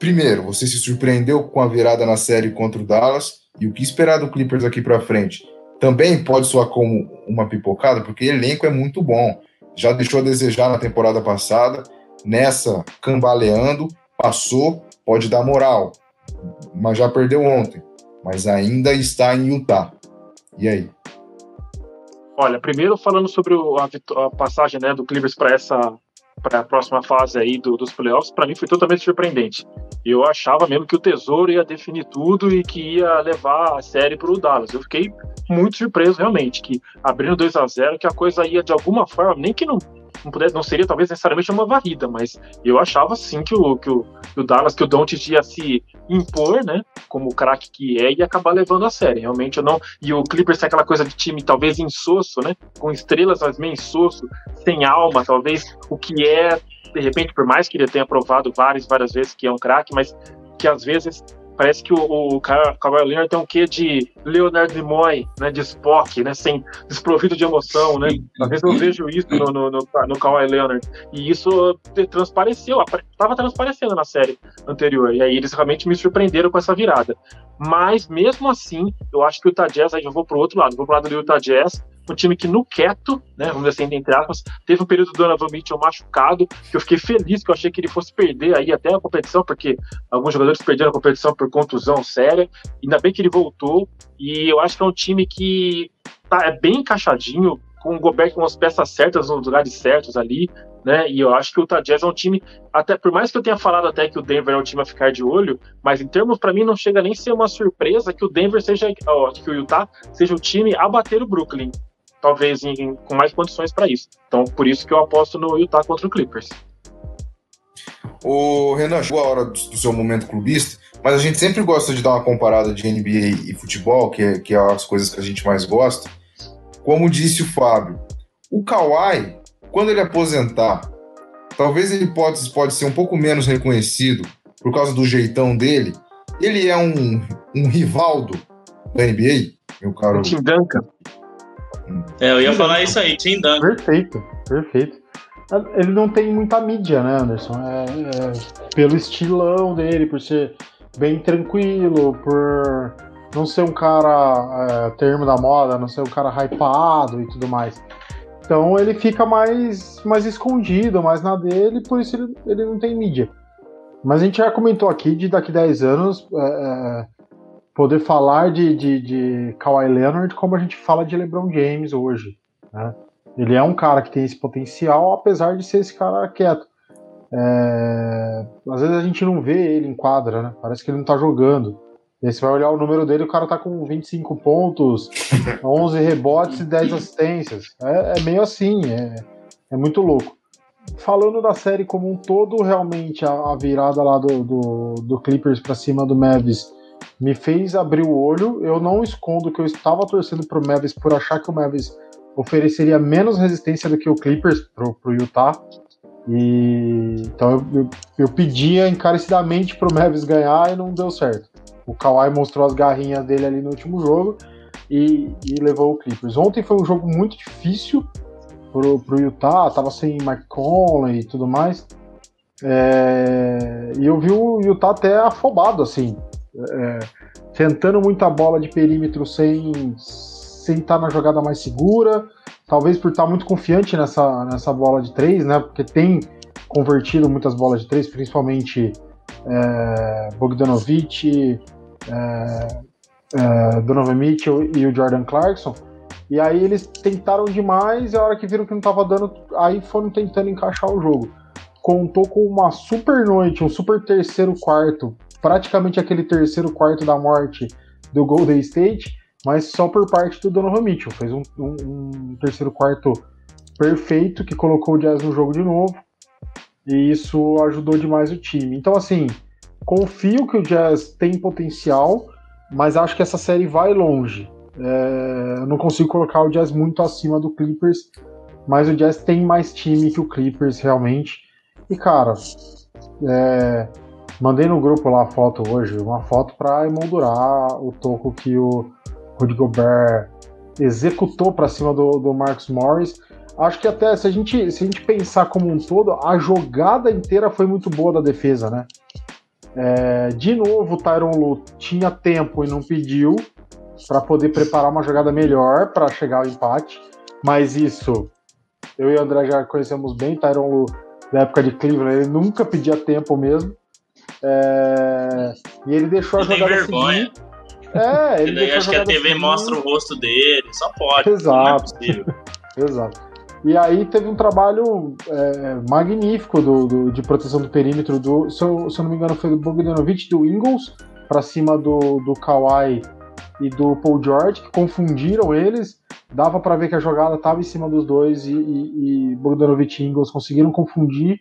Primeiro, você se surpreendeu com a virada na série contra o Dallas, e o que esperar do Clippers aqui para frente? Também pode soar como uma pipocada, porque o elenco é muito bom, já deixou a desejar na temporada passada, nessa cambaleando, passou, pode dar moral, mas já perdeu ontem. Mas ainda está em Utah. E aí? Olha, primeiro falando sobre o, a, a passagem, né, do Clippers para essa, para a próxima fase aí do, dos playoffs, para mim foi totalmente surpreendente. Eu achava mesmo que o Tesouro ia definir tudo e que ia levar a série para o Dallas. Eu fiquei muito surpreso realmente, que abrindo dois a zero, que a coisa ia de alguma forma, nem que não não pudesse, não seria talvez necessariamente uma varrida, mas eu achava sim que o, que o, que o Dallas, que o Doncic ia se impor, né, como o craque que é, e acabar levando a série, realmente eu não, e o Clippers é aquela coisa de time talvez insosso, né, com estrelas, mas meio insosso, sem alma, talvez, o que é, de repente, por mais que ele tenha provado várias, várias vezes que é um craque, mas que às vezes parece que o, o Kawhi Leonard tem um quê de Leonard Nimoy, né, de Spock, né, sem, desprovido de emoção, né, às vezes eu vejo isso no, no, no, no Kawhi Leonard, e isso transpareceu, estava transparecendo na série anterior, e aí eles realmente me surpreenderam com essa virada, mas mesmo assim, eu acho que o Utah Jazz, aí eu vou pro outro lado, vou pro lado do Utah Jazz, um time que no quieto, né, vamos dizer assim, entre aspas, teve um período do Donovan Mitchell machucado, que eu fiquei feliz, que eu achei que ele fosse perder aí até a competição, porque alguns jogadores perderam a competição por contusão séria, ainda bem que ele voltou, e eu acho que é um time que tá, é bem encaixadinho, com o Gobert com as peças certas nos lugares certos ali, né, e eu acho que o Utah Jazz é um time, até, por mais que eu tenha falado até que o Denver é um time a ficar de olho, mas em termos, pra mim, não chega nem a ser uma surpresa que o Denver seja, ó, que o Utah seja o time a bater o Brooklyn, talvez em, em, com mais condições para isso. Então, por isso que eu aposto no Utah contra o Clippers. Ô, Renan, chegou a hora do, do seu momento clubista, mas a gente sempre gosta de dar uma comparada de N B A e futebol, que é, que é as coisas que a gente mais gosta. Como disse o Fábio, o Kawhi, quando ele aposentar, talvez ele pode, pode ser um pouco menos reconhecido por causa do jeitão dele. Ele é um, um Rivaldo da N B A, meu caro. O Tim Duncan. É, eu ia falar isso aí, Tim Duncan. Perfeito, perfeito. Ele não tem muita mídia, né, Anderson? É, é, pelo estilão dele, por ser bem tranquilo, por não ser um cara, é, termo da moda, não ser um cara hypado e tudo mais. Então ele fica mais, mais escondido, mais na dele, por isso ele, ele não tem mídia. Mas a gente já comentou aqui de daqui a dez anos... É, é, poder falar de, de, de Kawhi Leonard como a gente fala de LeBron James hoje, né? Ele é um cara que tem esse potencial, apesar de ser esse cara quieto. É... Às vezes a gente não vê ele em quadra, né? Parece que ele não tá jogando. E aí você vai olhar o número dele, o cara tá com vinte e cinco pontos, onze rebotes e dez assistências. É, é meio assim, é, é muito louco. Falando da série como um todo, realmente a, a virada lá do, do, do Clippers pra cima do Mavs me fez abrir o olho. Eu não escondo que eu estava torcendo pro Mavis por achar que o Mavis ofereceria menos resistência do que o Clippers pro, pro Utah, e então eu, eu, eu pedia encarecidamente pro Mavis ganhar e não deu certo. O Kawhi mostrou as garrinhas dele ali no último jogo e, e levou o Clippers. Ontem foi um jogo muito difícil pro, pro Utah, tava sem Mike Conley e tudo mais, é, e eu vi o Utah até afobado, assim, É, tentando muita bola de perímetro sem estar na jogada mais segura, talvez por estar muito confiante nessa, nessa bola de três, né? Porque tem convertido muitas bolas de três, principalmente é, Bogdanovic, é, é, Donovan Mitchell e o Jordan Clarkson, e aí eles tentaram demais e a hora que viram que não estava dando, aí foram tentando encaixar o jogo. Contou com uma super noite, um super terceiro quarto, praticamente aquele terceiro quarto da morte do Golden State, mas só por parte do Donovan Mitchell. Fez um, um, um terceiro quarto perfeito, que colocou o Jazz no jogo de novo, e isso ajudou demais o time. Então, assim, confio que o Jazz tem potencial, mas acho que essa série vai longe. É, eu não consigo colocar o Jazz muito acima do Clippers, mas o Jazz tem mais time que o Clippers, realmente. E, cara, é... mandei no grupo lá a foto hoje, uma foto para emoldurar o toco que o Rudy Gobert executou para cima do, do Marcus Morris. Acho que até, se a, gente, se a gente pensar como um todo, a jogada inteira foi muito boa da defesa, né? É, de novo, o Tyronn Lue tinha tempo e não pediu para poder preparar uma jogada melhor para chegar ao empate, mas isso, eu e o André já conhecemos bem, Tyronn Lue, da época de Cleveland, ele nunca pedia tempo mesmo. É... E ele deixou a jogada vergonha. Seguir. É, ele deixou acho a jogada que a T V seguir. Mostra o rosto dele, só pode. Exato. É Exato. E aí teve um trabalho é, magnífico do, do, de proteção do perímetro do, se eu, se eu não me engano, foi do Bogdanovic, do Ingles, para cima do, do Kawhi e do Paul George, que confundiram eles, dava para ver que a jogada estava em cima dos dois e, e, e Bogdanovic e Ingles conseguiram confundir,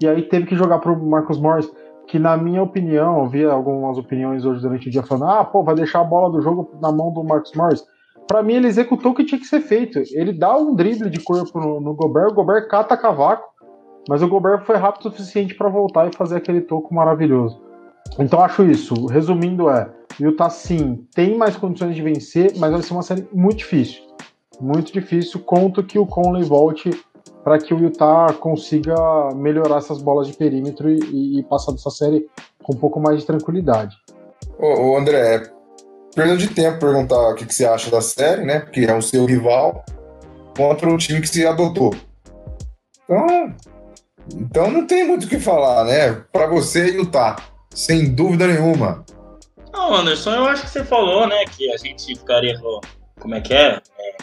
e aí teve que jogar para o Marcus Morris, que na minha opinião, eu vi algumas opiniões hoje durante o dia falando, ah, pô, vai deixar a bola do jogo na mão do Marcus Morris. Pra mim, ele executou o que tinha que ser feito. Ele dá um drible de corpo no, no Gobert, o Gobert cata cavaco, mas o Gobert foi rápido o suficiente para voltar e fazer aquele toco maravilhoso. Então, acho isso. Resumindo, é, Utah, sim, tem mais condições de vencer, mas vai ser uma série muito difícil. Muito difícil. Conto que o Conley volte para que o Utah consiga melhorar essas bolas de perímetro e, e passar dessa série com um pouco mais de tranquilidade. Ô, ô André, perdeu de tempo perguntar o que, que você acha da série, né? Porque é o seu rival contra o time que se adotou. Então, então não tem muito o que falar, né? Para você, Utah, sem dúvida nenhuma. Não, Anderson, eu acho que você falou, né? Que a gente ficaria, como é que é? é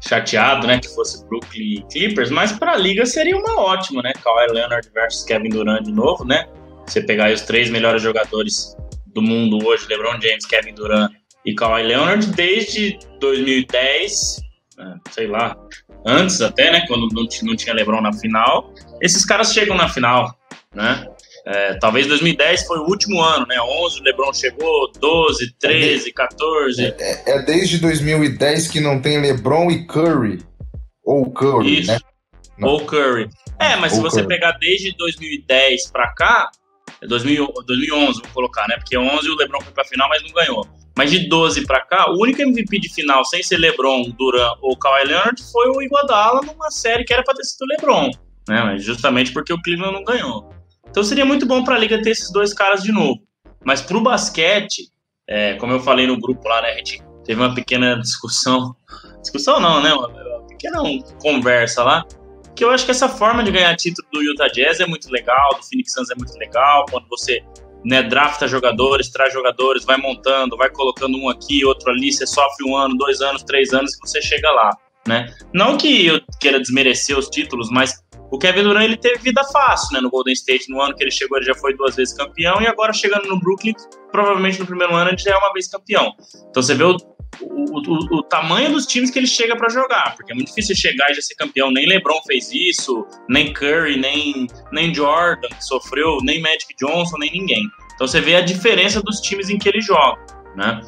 chateado, né? Que fosse Brooklyn Clippers, mas para a liga seria uma ótima, né? Kawhi Leonard versus Kevin Durant de novo, né? Você pegar aí os três melhores jogadores do mundo hoje, LeBron James, Kevin Durant e Kawhi Leonard, desde dois mil e dez, sei lá, antes até, né, quando não tinha LeBron na final, esses caras chegam na final, né, é, talvez dois mil e dez foi o último ano, né, onze o LeBron chegou, doze, treze, quatorze... É, é, é desde dois mil e dez que não tem LeBron e Curry, ou Curry, isso, né? Não. Ou Curry, é, mas ou se você Curry. Pegar desde dois mil e dez pra cá, dois mil, dois mil e onze, vou colocar, né? Porque onze o LeBron foi pra final, mas não ganhou. Mas de doze pra cá, o único M V P de final sem ser LeBron, Durant ou Kawhi Leonard foi o Iguodala numa série que era pra ter sido LeBron, né? Mas justamente porque o Cleveland não ganhou. Então seria muito bom pra liga ter esses dois caras de novo. Mas pro basquete, é, como eu falei no grupo lá, né? A gente teve uma pequena discussão. Discussão não, né? Uma, uma pequena conversa lá. Que eu acho que essa forma de ganhar título do Utah Jazz é muito legal, do Phoenix Suns é muito legal, quando você, né, drafta jogadores, traz jogadores, vai montando, vai colocando um aqui, outro ali, você sofre um ano, dois anos, três anos e você chega lá, né? Não que eu queira desmerecer os títulos, mas o Kevin Durant, ele teve vida fácil, né? No Golden State, no ano que ele chegou, ele já foi duas vezes campeão e agora chegando no Brooklyn, provavelmente no primeiro ano ele já é uma vez campeão. Então você vê o O, o, o tamanho dos times que ele chega pra jogar, porque é muito difícil chegar e já ser campeão. Nem LeBron fez isso, nem Curry, nem, nem Jordan que sofreu, nem Magic Johnson, nem ninguém. Então você vê a diferença dos times em que ele joga, né?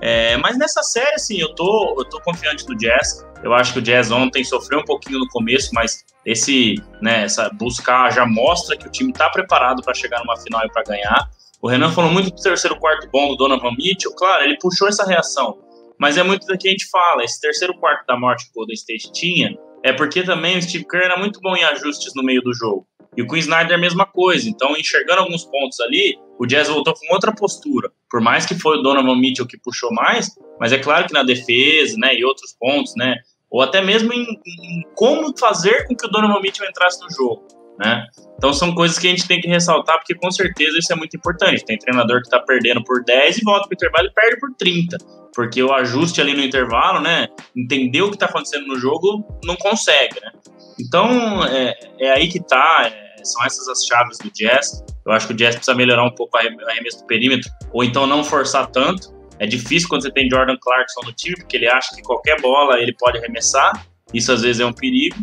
É, mas nessa série, assim, eu tô, eu tô confiante do Jazz. Eu acho que o Jazz ontem sofreu um pouquinho no começo, mas esse, né, essa buscar já mostra que o time tá preparado pra chegar numa final e pra ganhar. O Renan falou muito do terceiro quarto bom do Donovan Mitchell. Claro, ele puxou essa reação, mas é muito do que a gente fala, esse terceiro quarto da morte que o Golden State tinha, é porque também o Steve Kerr era muito bom em ajustes no meio do jogo, e o Quinn Snyder é a mesma coisa, então enxergando alguns pontos ali, o Jazz voltou com outra postura, por mais que foi o Donovan Mitchell que puxou mais, mas é claro que na defesa, né, e outros pontos, né, ou até mesmo em, em como fazer com que o Donovan Mitchell entrasse no jogo, né, então são coisas que a gente tem que ressaltar, porque com certeza isso é muito importante, tem treinador que tá perdendo por dez e volta pro intervalo e perde por trinta, porque o ajuste ali no intervalo, né, entender o que está acontecendo no jogo, não consegue, né? Então, é, é aí que tá, é, são essas as chaves do Jazz. Eu acho que o Jazz precisa melhorar um pouco a arremesso do perímetro, ou então não forçar tanto. É difícil quando você tem Jordan Clarkson no time, porque ele acha que qualquer bola ele pode arremessar, isso às vezes é um perigo.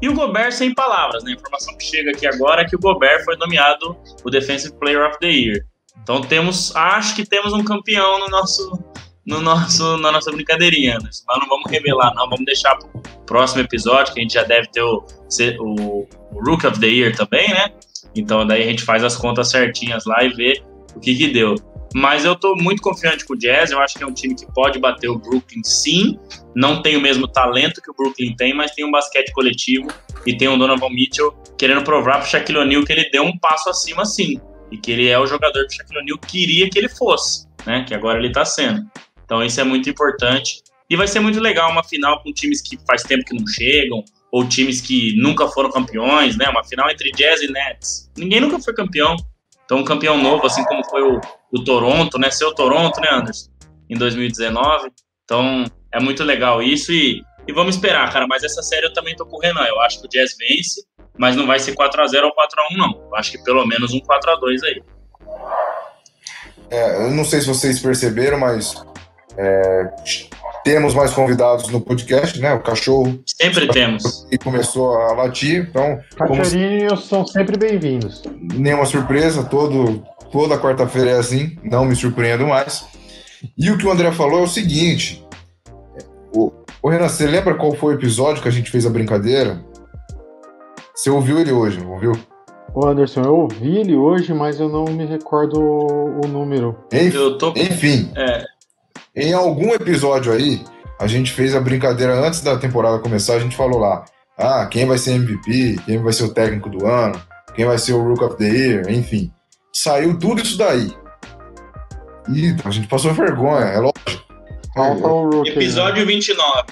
E o Gobert sem palavras, né? A informação que chega aqui agora é que o Gobert foi nomeado o Defensive Player of the Year. Então, temos, acho que temos um campeão no nosso... No nosso, na nossa brincadeirinha, né? Mas não vamos revelar, não, vamos deixar para o próximo episódio, que a gente já deve ter o, o, o Rook of the Year também, né? Então daí a gente faz as contas certinhas lá e vê o que que deu. Mas eu tô muito confiante com o Jazz, eu acho que é um time que pode bater o Brooklyn, sim, não tem o mesmo talento que o Brooklyn tem, mas tem um basquete coletivo e tem um Donovan Mitchell querendo provar para o Shaquille O'Neal que ele deu um passo acima, sim, e que ele é o jogador que o Shaquille O'Neal queria que ele fosse, né? Que agora ele está sendo. Então isso é muito importante e vai ser muito legal uma final com times que faz tempo que não chegam ou times que nunca foram campeões, né? Uma final entre Jazz e Nets. Ninguém nunca foi campeão. Então um campeão novo, assim como foi o, o Toronto, né? Seu Toronto, né, Anderson? Em dois mil e dezenove. Então é muito legal isso e, e vamos esperar, cara. Mas essa série eu também tô com o Renan. Eu acho que o Jazz vence, mas não vai ser quatro a zero ou quatro a um, não. Eu acho que pelo menos um quatro a dois aí. É, eu não sei se vocês perceberam, mas É, temos mais convidados no podcast, né? O cachorro sempre temos e começou a latir, então cachorrinhos são sempre bem-vindos. Nenhuma surpresa, todo, toda quarta-feira é assim, não me surpreendo mais. E o que o André falou é o seguinte: o, o Renan, você lembra qual foi o episódio que a gente fez a brincadeira? Você ouviu ele hoje, não ouviu? Ô Anderson, eu ouvi ele hoje, mas eu não me recordo o número. Enfim, eu tô... enfim é. Em algum episódio aí, a gente fez a brincadeira antes da temporada começar, a gente falou lá, ah, quem vai ser M V P, quem vai ser o técnico do ano, quem vai ser o Rook of the Year, enfim. Saiu tudo isso daí. Ih, a gente passou vergonha, é lógico. Ah, eu... Episódio vinte e nove.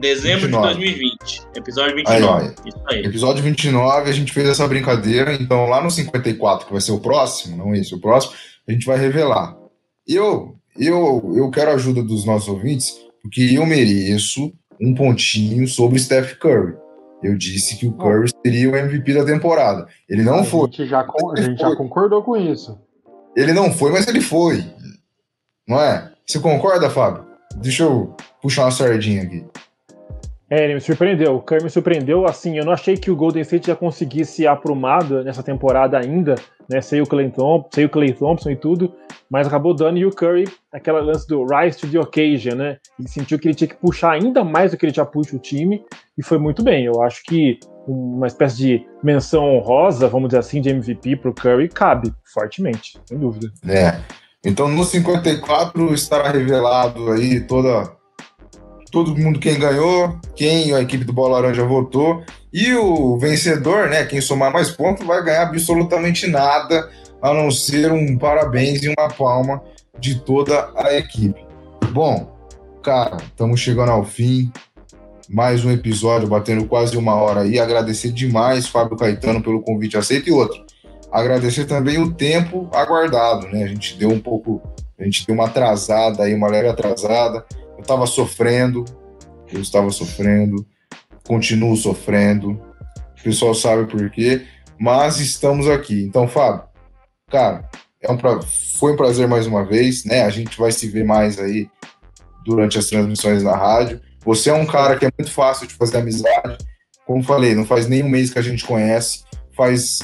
Dezembro vinte e nove de dois mil e vinte. Episódio vinte e nove. Aí, ó, isso aí. Episódio vinte e nove, a gente fez essa brincadeira. Então, lá no cinquenta e quatro, que vai ser o próximo, não esse, o próximo, a gente vai revelar. Eu, eu, eu quero a ajuda dos nossos ouvintes, porque eu mereço um pontinho sobre Steph Curry. Eu disse que o Curry seria o M V P da temporada. Ele não a foi. Gente já con- a gente foi. já concordou com isso. Ele não foi, mas ele foi. Não é? Você concorda, Fábio? Deixa eu puxar uma sardinha aqui. É, ele me surpreendeu, o Curry me surpreendeu, assim, eu não achei que o Golden State já conseguisse aprumado nessa temporada ainda, né, sem o Klay Thompson, sem o Klay Thompson e tudo, mas acabou dando, e o Curry, aquela lance do rise to the occasion, né, ele sentiu que ele tinha que puxar ainda mais do que ele já puxa o time, e foi muito bem. Eu acho que uma espécie de menção honrosa, vamos dizer assim, de M V P pro Curry cabe, fortemente, sem dúvida. É, então no cinquenta e quatro estará revelado aí toda... todo mundo quem ganhou, quem a equipe do Bola Laranja votou, e o vencedor, né, quem somar mais pontos, vai ganhar absolutamente nada, a não ser um parabéns e uma palma de toda a equipe. Bom, cara, estamos chegando ao fim, mais um episódio batendo quase uma hora aí, agradecer demais Fábio Caetano pelo convite aceito e outro, agradecer também o tempo aguardado, né, a gente deu um pouco, a gente deu uma atrasada aí, uma leve atrasada, Eu estava sofrendo, eu estava sofrendo, continuo sofrendo, o pessoal sabe por quê, mas estamos aqui. Então, Fábio, cara, é um pra... foi um prazer mais uma vez, né? A gente vai se ver mais aí durante as transmissões na rádio. Você é um cara que é muito fácil de fazer amizade, como falei, não faz nem um mês que a gente conhece, faz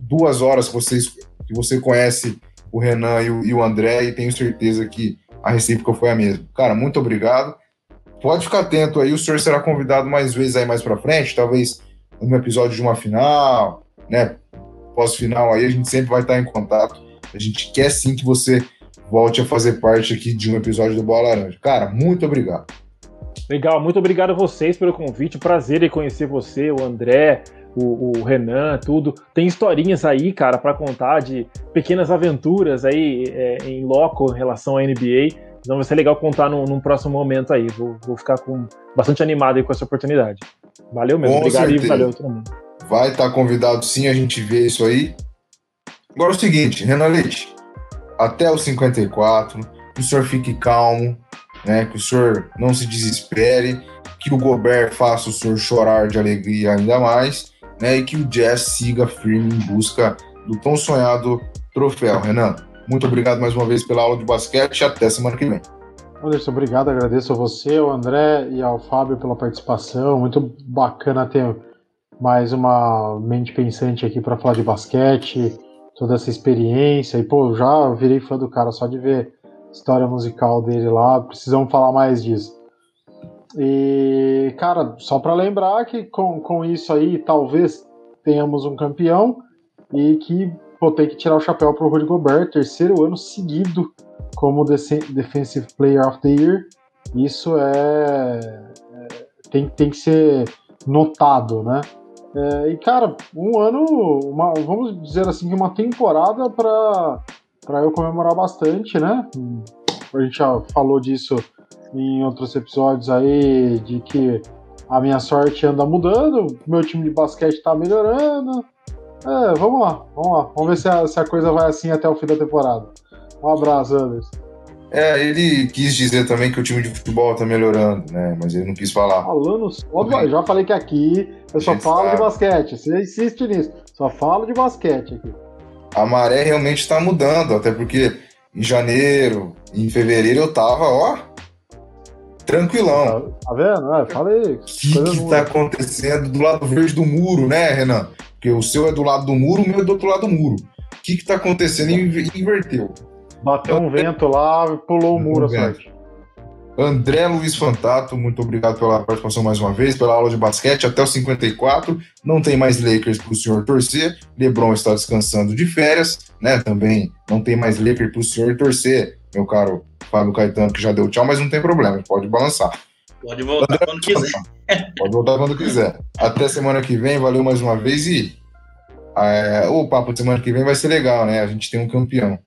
duas horas que, vocês... que você conhece o Renan e o, e o André, e tenho certeza que a recíproca foi a mesma. Cara, muito obrigado. Pode ficar atento aí, o senhor será convidado mais vezes aí mais pra frente, talvez no episódio de uma final, né? Pós-final aí, a gente sempre vai estar em contato. A gente quer sim que você volte a fazer parte aqui de um episódio do Bola Laranja. Cara, muito obrigado. Legal, muito obrigado a vocês pelo convite. Prazer em conhecer você, o André, o, o Renan, tudo. Tem historinhas aí, cara, pra contar de pequenas aventuras aí é, em loco em relação à N B A. Então vai ser legal contar num, num próximo momento aí. Vou, vou ficar com, bastante animado aí com essa oportunidade. Valeu mesmo, com obrigado certeza. E valeu todo mundo. Vai estar convidado sim, a gente vê isso aí. Agora é o seguinte, Renan Leite, até os cinquenta e quatro, que o senhor fique calmo, né, que o senhor não se desespere, que o Gobert faça o senhor chorar de alegria ainda mais, né, e que o Jazz siga firme em busca do tão sonhado troféu. Renan, muito obrigado mais uma vez pela aula de basquete e até semana que vem. Anderson, obrigado, agradeço a você, ao André e ao Fábio pela participação, muito bacana ter mais uma mente pensante aqui para falar de basquete, toda essa experiência, e pô, já virei fã do cara só de ver a história musical dele lá, precisamos falar mais disso. E, cara, só para lembrar que com, com isso aí talvez tenhamos um campeão e que vou ter que tirar o chapéu pro Rudy Gobert, terceiro ano seguido como Dece- Defensive Player of the Year. Isso é... tem, tem que ser notado, né? É, e, cara, um ano, uma, vamos dizer assim, uma temporada para para eu comemorar bastante, né? A gente já falou disso em outros episódios aí, de que a minha sorte anda mudando, meu time de basquete tá melhorando. É, vamos lá, vamos lá, vamos ver se a, se a coisa vai assim até o fim da temporada. Um abraço, Anderson. É, ele quis dizer também que o time de futebol tá melhorando, né, mas ele não quis falar. Falando só, já falei que aqui eu só falo sabe. de basquete, você insiste nisso, só falo de basquete aqui. A maré realmente tá mudando, até porque em janeiro, em fevereiro eu tava, ó... Tranquilão. Tá, tá vendo? É, fala aí. O que coisa que boa. Tá acontecendo do lado verde do muro, né, Renan? Porque o seu é do lado do muro, o meu é do outro lado do muro. O que que tá acontecendo? Inverteu. Bateu um André... vento lá, pulou o muro, a sorte. André Luiz Fantato, muito obrigado pela participação mais uma vez, pela aula de basquete até o cinquenta e quatro. Não tem mais Lakers para o senhor torcer. LeBron está descansando de férias, né? Também não tem mais Lakers para o senhor torcer, meu caro Fábio Caetano, que já deu tchau, mas não tem problema, pode balançar. Pode voltar André, quando quiser. Pode voltar quando quiser. Até semana que vem, valeu mais uma vez e é, o papo de semana que vem vai ser legal, né? A gente tem um campeão.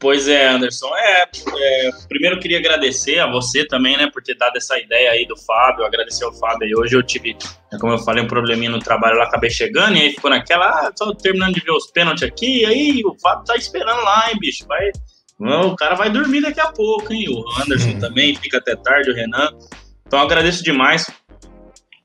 Pois é, Anderson, é, é, primeiro eu queria agradecer a você também, né, por ter dado essa ideia aí do Fábio, agradecer ao Fábio aí, hoje eu tive, como eu falei, um probleminha no trabalho lá, acabei chegando e aí ficou naquela, ah, tô terminando de ver os pênaltis aqui, e aí o Fábio tá esperando lá, hein, bicho, vai, o cara vai dormir daqui a pouco, hein, o Anderson também, fica até tarde, o Renan, então eu agradeço demais,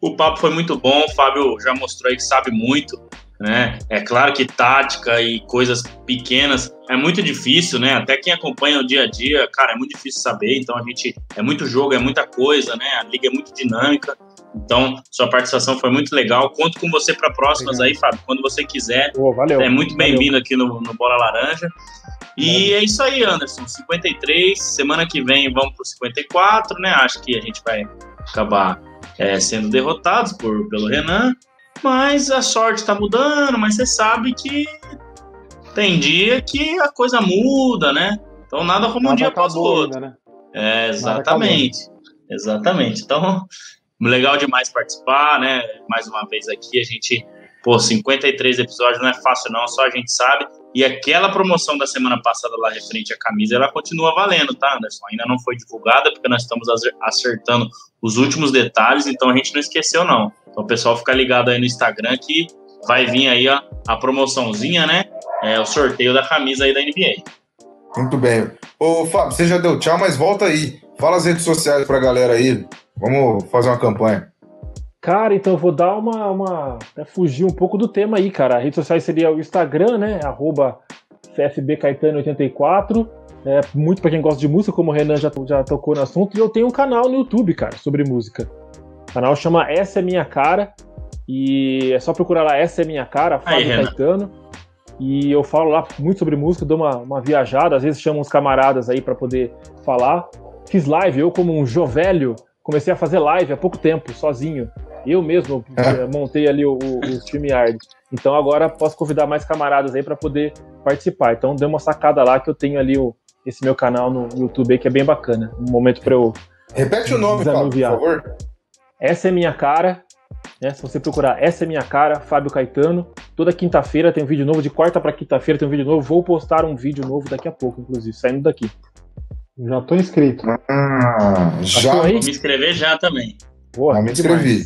o papo foi muito bom, o Fábio já mostrou aí que sabe muito, né? É claro que tática e coisas pequenas é muito difícil, né? Até quem acompanha o dia a dia, cara, é muito difícil saber. Então a gente é muito jogo, é muita coisa, né? A liga é muito dinâmica. Então sua participação foi muito legal. Conto com você para próximas aí, Fábio, quando você quiser. Oh, valeu, é muito bem-vindo aqui no, no Bola Laranja. E é isso aí, Anderson. cinquenta e três, semana que vem vamos pro cinquenta e quatro, né? Acho que a gente vai acabar é, sendo derrotados por, pelo Renan. Mas a sorte tá mudando, mas você sabe que tem dia que a coisa muda, né? Então nada como nada um dia após o outro. Ainda, né? É, exatamente. Exatamente. Então, legal demais participar, né? Mais uma vez aqui, a gente, pô, cinquenta e três episódios não é fácil não, só a gente sabe. E aquela promoção da semana passada lá referente à camisa, ela continua valendo, tá, Anderson? Ainda não foi divulgada, porque nós estamos acertando os últimos detalhes, então a gente não esqueceu, não. Então, o pessoal fica ligado aí no Instagram que vai vir aí a, a promoçãozinha, né? É, o sorteio da camisa aí da N B A. Muito bem. Ô, Fábio, você já deu tchau, mas volta aí. Fala as redes sociais pra galera aí. Vamos fazer uma campanha. Cara, então eu vou dar uma... uma é, fugir um pouco do tema aí, cara. A rede social seria o Instagram, né? Arroba C F B Caetano oitenta e quatro. É, muito pra quem gosta de música, como o Renan já, já tocou no assunto. E eu tenho um canal no YouTube, cara, sobre música. O canal chama Essa é Minha Cara, e é só procurar lá Essa é Minha Cara, Fábio Caetano, e eu falo lá muito sobre música, dou uma, uma viajada, às vezes chamo uns camaradas aí pra poder falar. Fiz live, eu como um jovelho, comecei a fazer live há pouco tempo, sozinho, eu mesmo é. montei ali o, o, o StreamYard, então agora posso convidar mais camaradas aí pra poder participar, então dê uma sacada lá que eu tenho ali o, esse meu canal no YouTube aí que é bem bacana, um momento pra eu... Repete o nome, Fábio, por favor. Essa é Minha Cara, né? Se você procurar Essa é Minha Cara, Fábio Caetano, toda quinta-feira tem um vídeo novo, de quarta para quinta-feira tem um vídeo novo, vou postar um vídeo novo daqui a pouco, inclusive, saindo daqui. Já tô inscrito. Ah, já. Vou me inscrever já também. Porra, já me inscrevi.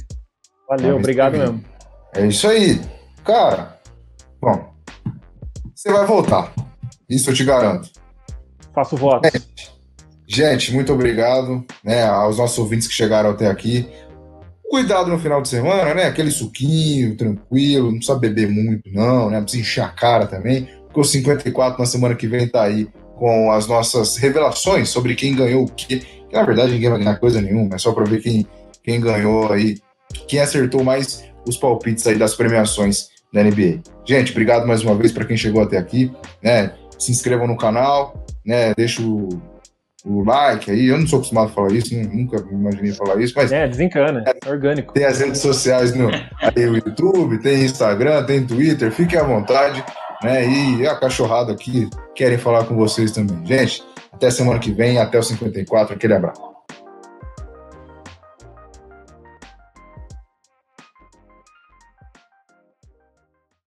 Valeu, me obrigado escrevi. mesmo. É isso aí. Cara, bom, você vai voltar, isso eu te garanto. Faço votos. Gente, gente muito obrigado, né, aos nossos ouvintes que chegaram até aqui. Cuidado no final de semana, né? Aquele suquinho, tranquilo, não precisa beber muito, não, né? Não precisa encher a cara também, porque o cinquenta e quatro na semana que vem tá aí com as nossas revelações sobre quem ganhou o quê. Que, na verdade, ninguém vai ganhar coisa nenhuma, é só pra ver quem, quem ganhou aí, quem acertou mais os palpites aí das premiações da N B A. Gente, obrigado mais uma vez pra quem chegou até aqui, né? Se inscrevam no canal, né? Deixa o... o like aí, eu não sou acostumado a falar isso, nunca imaginei falar isso, mas... É, desencana, é orgânico. Tem as redes sociais no aí, o YouTube, tem Instagram, tem Twitter, fiquem à vontade, né, e a cachorrada aqui querem falar com vocês também. Gente, até semana que vem, até o cinquenta e quatro, aquele abraço.